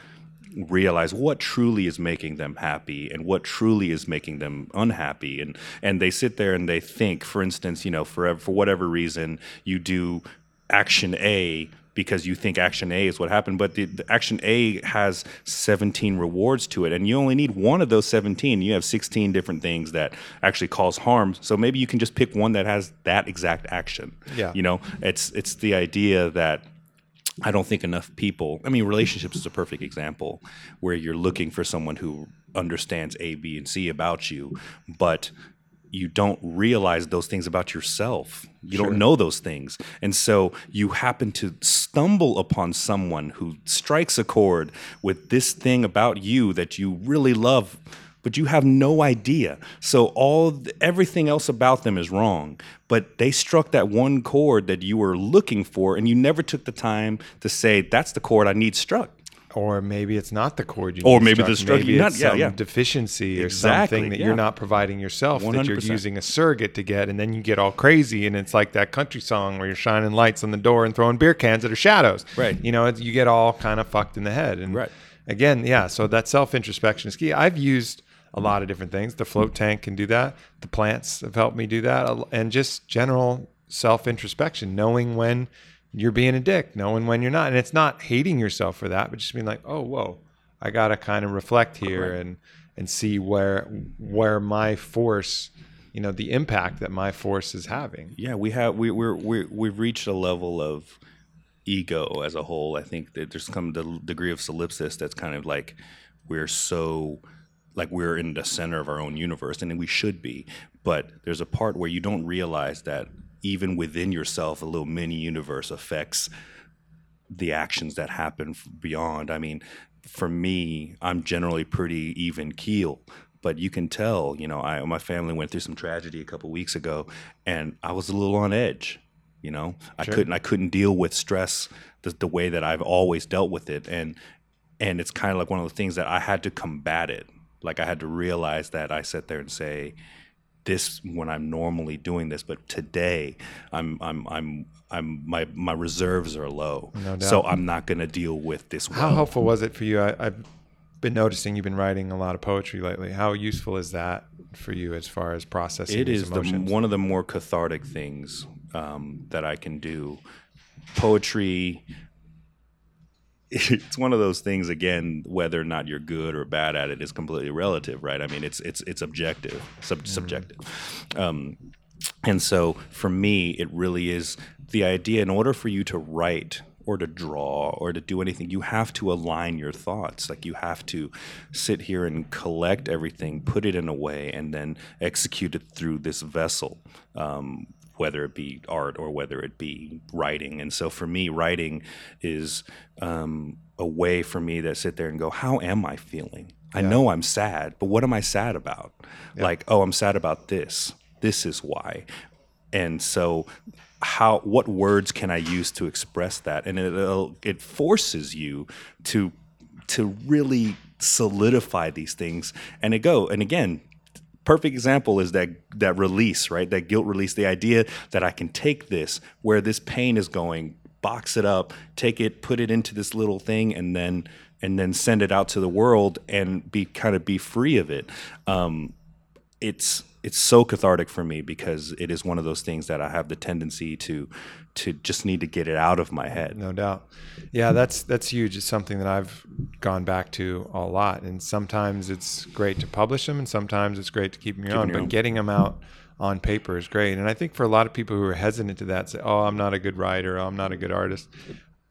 realize what truly is making them happy and what truly is making them unhappy, and they sit there and they think, for instance, you know, for whatever reason you do action A because you think action A is what happened, but the action A has 17 rewards to it, and you only need one of those 17. You have 16 different things that actually cause harm, so maybe you can just pick one that has that exact action. Yeah. You know, it's the idea that I don't think enough people, I mean, relationships is a perfect example where you're looking for someone who understands A, B, and C about you, but you don't realize those things about yourself. You don't know those things. And so you happen to stumble upon someone who strikes a chord with this thing about you that you really love but you have no idea. So everything else about them is wrong, but they struck that one chord that you were looking for, and you never took the time to say, that's the chord I need struck. Or maybe it's not the chord you need. Or maybe it's some deficiency or something that you're not providing yourself, 100%. That you're using a surrogate to get, and then you get all crazy, and it's like that country song where you're shining lights on the door and throwing beer cans at her shadows. Right. You know, you get all kind of fucked in the head. And right. Again, yeah, so that self-introspection is key. I've used a lot of different things. The float tank can do that. The plants have helped me do that. And just general self-introspection, knowing when you're being a dick, knowing when you're not. And it's not hating yourself for that, but just being like, oh, whoa, I got to kind of reflect here. Correct. and see where my force, you know, the impact that my force is having. Yeah, we've reached a level of ego as a whole. I think that there's come the degree of solipsis that's kind of like we're in the center of our own universe, and we should be. But there's a part where you don't realize that even within yourself, a little mini universe affects the actions that happen beyond. I mean, for me, I'm generally pretty even keel, but you can tell, you know, my family went through some tragedy a couple of weeks ago, and I was a little on edge, you know. Sure. I couldn't deal with stress the way that I've always dealt with it, and it's kind of like one of the things that I had to combat it. Like, I had to realize that I sat there and say, this when I'm normally doing this, but today my reserves are low. No doubt. So I'm not going to deal with this. How helpful was it for you? I've been noticing you've been writing a lot of poetry lately. How useful is that for you as far as processing these emotions? It is one of the more cathartic things that I can do. Poetry, it's one of those things, again, whether or not you're good or bad at it is completely relative, right? I mean, it's objective, subjective. And so for me, it really is the idea, in order for you to write or to draw or to do anything, you have to align your thoughts. Like, you have to sit here and collect everything, put it in a way, and then execute it through this vessel, whether it be art or whether it be writing. And so for me, writing is a way for me to sit there and go, how am I feeling? Yeah. I know I'm sad, but what am I sad about? Yeah. Like, oh, I'm sad about this. This is why. And so what words can I use to express that? And it forces you to really solidify these things. And again, perfect example is that release, right? That guilt release, the idea that I can take this, where this pain is going, box it up, take it, put it into this little thing, and then send it out to the world and be free of it. It's so cathartic for me, because it is one of those things that I have the tendency to just need to get it out of my head. No doubt. Yeah, that's huge. It's something that I've gone back to a lot. And sometimes it's great to publish them, and sometimes it's great to keep them your own. But getting them out on paper is great. And I think for a lot of people who are hesitant to that, say, oh, I'm not a good writer, oh, I'm not a good artist.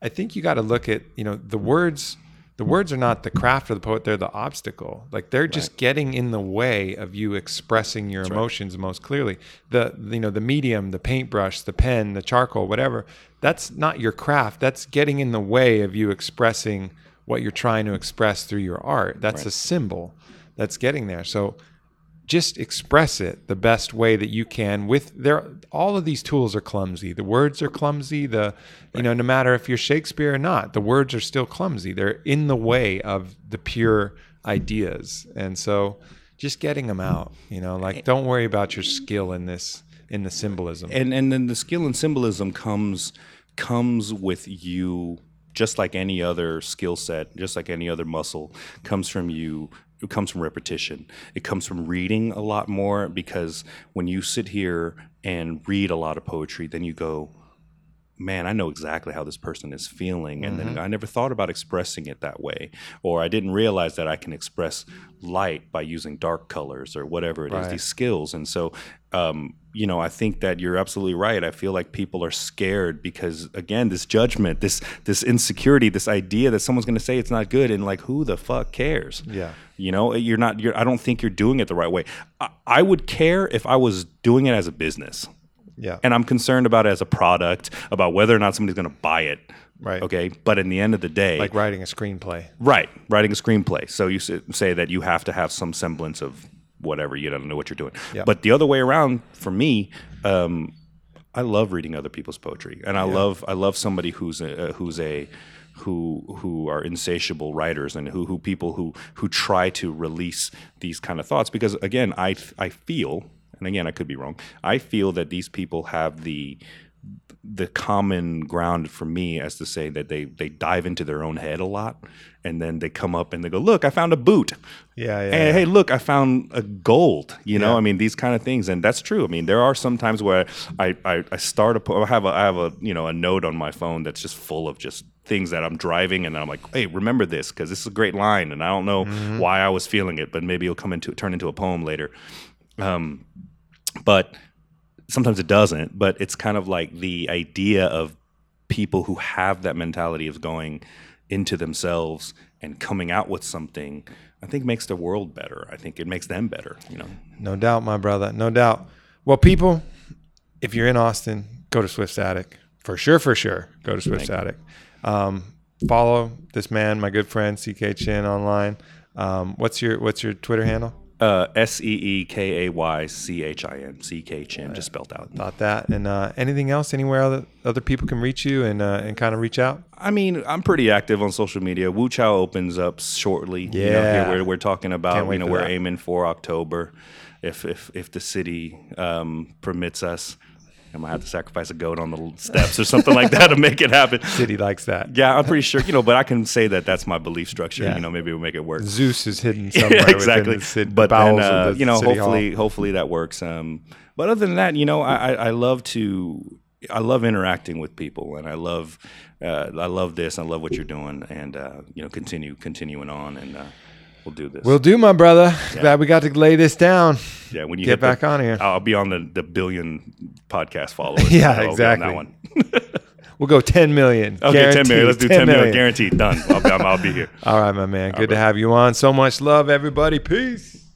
I think you got to look at, you know, the words. The words are not the craft of the poet, they're the obstacle. Like, they're just getting in the way of you expressing your emotions most clearly. The medium, the paintbrush, the pen, the charcoal, whatever, that's not your craft. That's getting in the way of you expressing what you're trying to express through your art. That's a symbol that's getting there. So just express it the best way that you can. All of these tools are clumsy. The words are clumsy. No matter if you're Shakespeare or not, the words are still clumsy. They're in the way of the pure ideas. And so just getting them out, you know, like, don't worry about your skill in this, in the symbolism. And then the skill and symbolism comes with you, just like any other skill set, just like any other muscle, comes from you. It comes from repetition. It comes from reading a lot more, because when you sit here and read a lot of poetry, then you go, man, I know exactly how this person is feeling. And then I never thought about expressing it that way. Or I didn't realize that I can express light by using dark colors or whatever it is, these skills. And so, you know, I think that you're absolutely right. I feel like people are scared because, again, this judgment, this insecurity, this idea that someone's going to say it's not good, and like, who the fuck cares? Yeah. You know, I don't think you're doing it the right way. I would care if I was doing it as a business. Yeah. And I'm concerned about it as a product, about whether or not somebody's going to buy it. Right. Okay. But in the end of the day, like writing a screenplay. Right. Writing a screenplay. So you say that you have to have some semblance of whatever. You don't know what you're doing. Yeah. But the other way around, for me, I love reading other people's poetry, and I love somebody who are insatiable writers, and who people who try to release these kind of thoughts. Because again, I feel, and again I could be wrong, I feel that these people have the common ground for me as to say that they dive into their own head a lot, and then they come up and they go, look, I found a boot. Yeah, yeah. And hey, look, I found a gold, I mean, these kind of things. And that's true. I mean, there are some times where I start a, I have a, a note on my phone that's just full of just things that I'm driving, and I'm like, hey, remember this, because this is a great line, and I don't know why I was feeling it, but maybe it'll turn into a poem later. But sometimes it doesn't, but it's kind of like the idea of people who have that mentality of going into themselves and coming out with something, I think makes the world better. I think it makes them better, No doubt, my brother. No doubt. Well, people, if you're in Austin, go to Swift's Attic. For sure. Go to Swift's Attic. Follow this man, my good friend, CK Chin, online. What's your Twitter handle? SeekayChin, CK Chin, just spelled out. Thought that. And anything else, anywhere that other people can reach you and kind of reach out? I mean, I'm pretty active on social media. Wu Chow opens up shortly. Yeah. We're talking about, we're aiming for October if the city permits us. I might have to sacrifice a goat on the steps or something like that to make it happen. City likes that. Yeah, I'm pretty sure. But I can say that that's my belief structure. Yeah. Maybe we'll make it work. Zeus is hidden somewhere. Yeah, exactly. Within the city, but bowels then, of the city hopefully that works. But other than that, I love interacting with people, and I love this. I love what you're doing, and continuing on, and we'll do this. We'll do, my brother. Yeah. Glad we got to lay this down. Yeah, when you get back on here, I'll be on the billion podcast followers. Yeah, exactly. On that one. We'll go 10 million. Okay, guaranteed. 10 million. Let's do 10 million. Guaranteed. Done. I'll be here. All right, my man. Good to have you on. So much love, everybody. Peace.